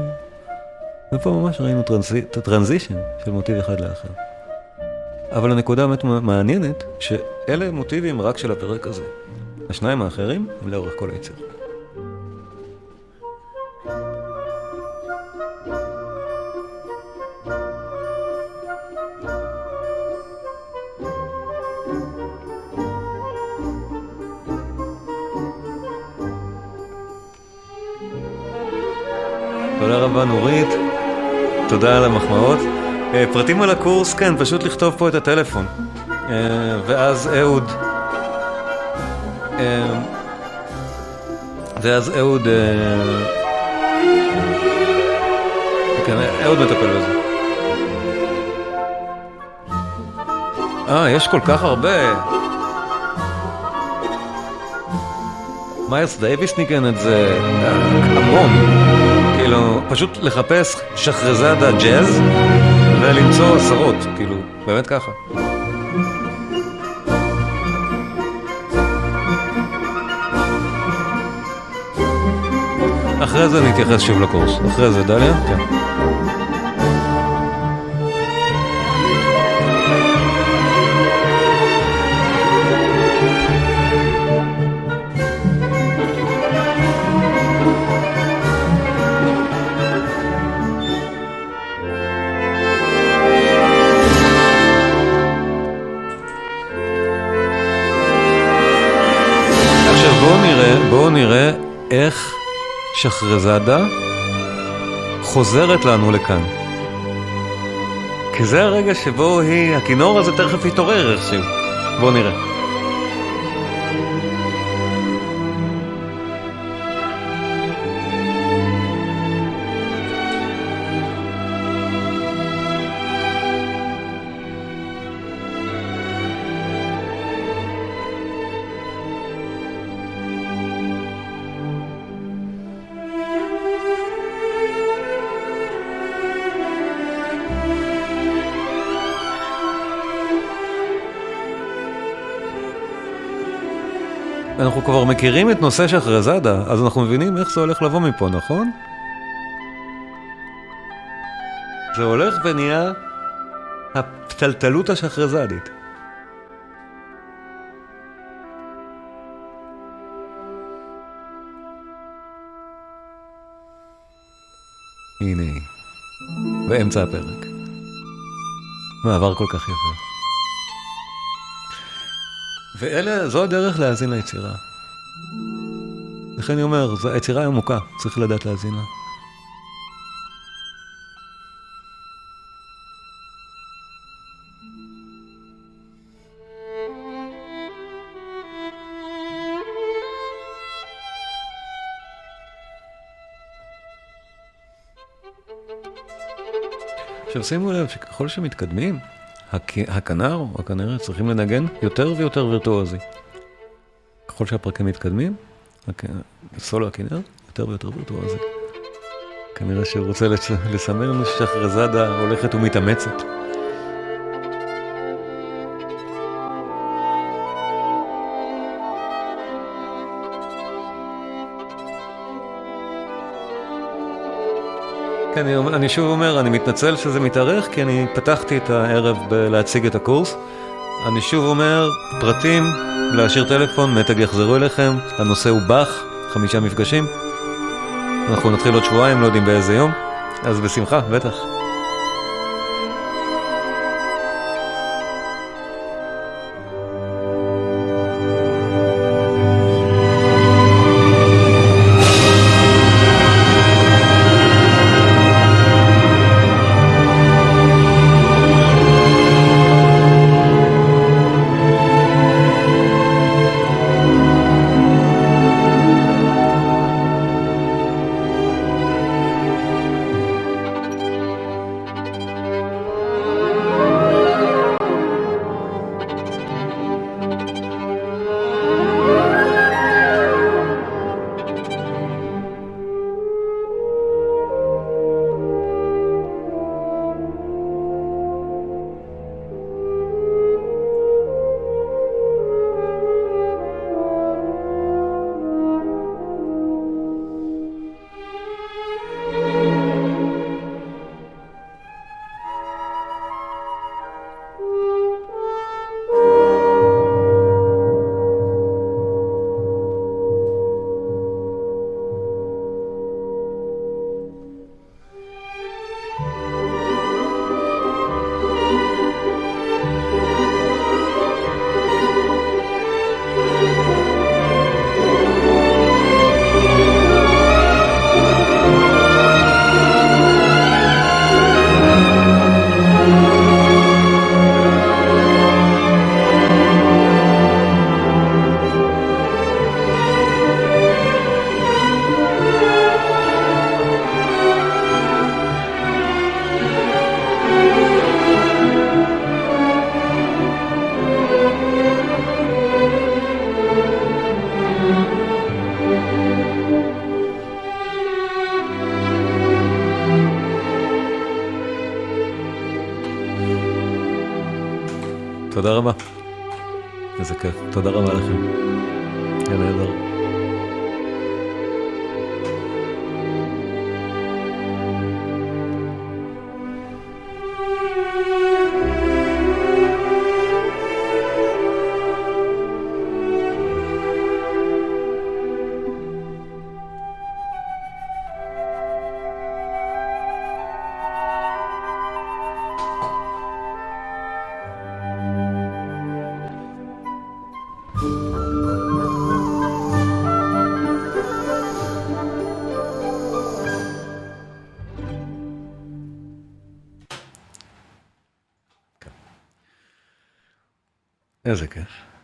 ופה ממש ראינו את הטרנזישן של מוטיב אחד לאחר. אבל הנקודה באמת מעניינת שאלה מוטיבים רק של הפרק הזה. השניים האחרים הם לאורך כל היצר. תודה רבה נורית, תודה על המחמאות. פרטים על הקורס, כן, פשוט לכתוב פה את הטלפון. ואז אהוד... ואז אהוד אהוד מטפל בזה. אה, יש כל כך הרבה. מיירס דייביס ניגן את זה המון, כאילו פשוט לחפש שחרזדה ג'אז ולמצוא עשרות, כאילו באמת ככה. אחרי זה נתייחס שוב לקורס. אחרי זה דליה? כן. עכשיו בואו נראה, בואו נראה איך שחרזדה חוזרת לנו לכאן, כי זה הרגע שבו היא, הכינור הזה תכף יתעורר עכשיו. בואו נראה. אנחנו כבר מכירים את נושא שחרזדה, אז אנחנו מבינים איך זה הולך לבוא מפה, נכון? זה הולך ונהיה הפטלטלות השחרזדית. הנה היא, באמצע הפרק. מעבר כל כך יפה. ואלה, זו הדרך להאזין ליצירה. לכן אני אומר, זו היצירה עמוקה, צריך לדעת להאזין לה. עכשיו שימו לב שככל שמתקדמים, הכנר או הכנרת צריכים לנגן יותר ויותר וירטואוזי. ככל שהפרקים מתקדמים, סולו הכנר יותר ויותר וירטואוזי. כנראה שהוא רוצה לסמל לנו ששחרזדה הולכת ומתאמצת. אני, אני שוב אומר, אני מתנצל שזה מתארך, כי אני פתחתי את הערב בלהציג את הקורס, אני שוב אומר, פרטים, להשאיר טלפון, מתג יחזרו אליכם, הנושא הוא בח, חמישה מפגשים, אנחנו נתחיל עוד שבועיים, לא יודעים באיזה יום, אז בשמחה, בטח. תודה רבה. איזה כיף. תודה רבה לכם. יאללה ידר. איזה כיף.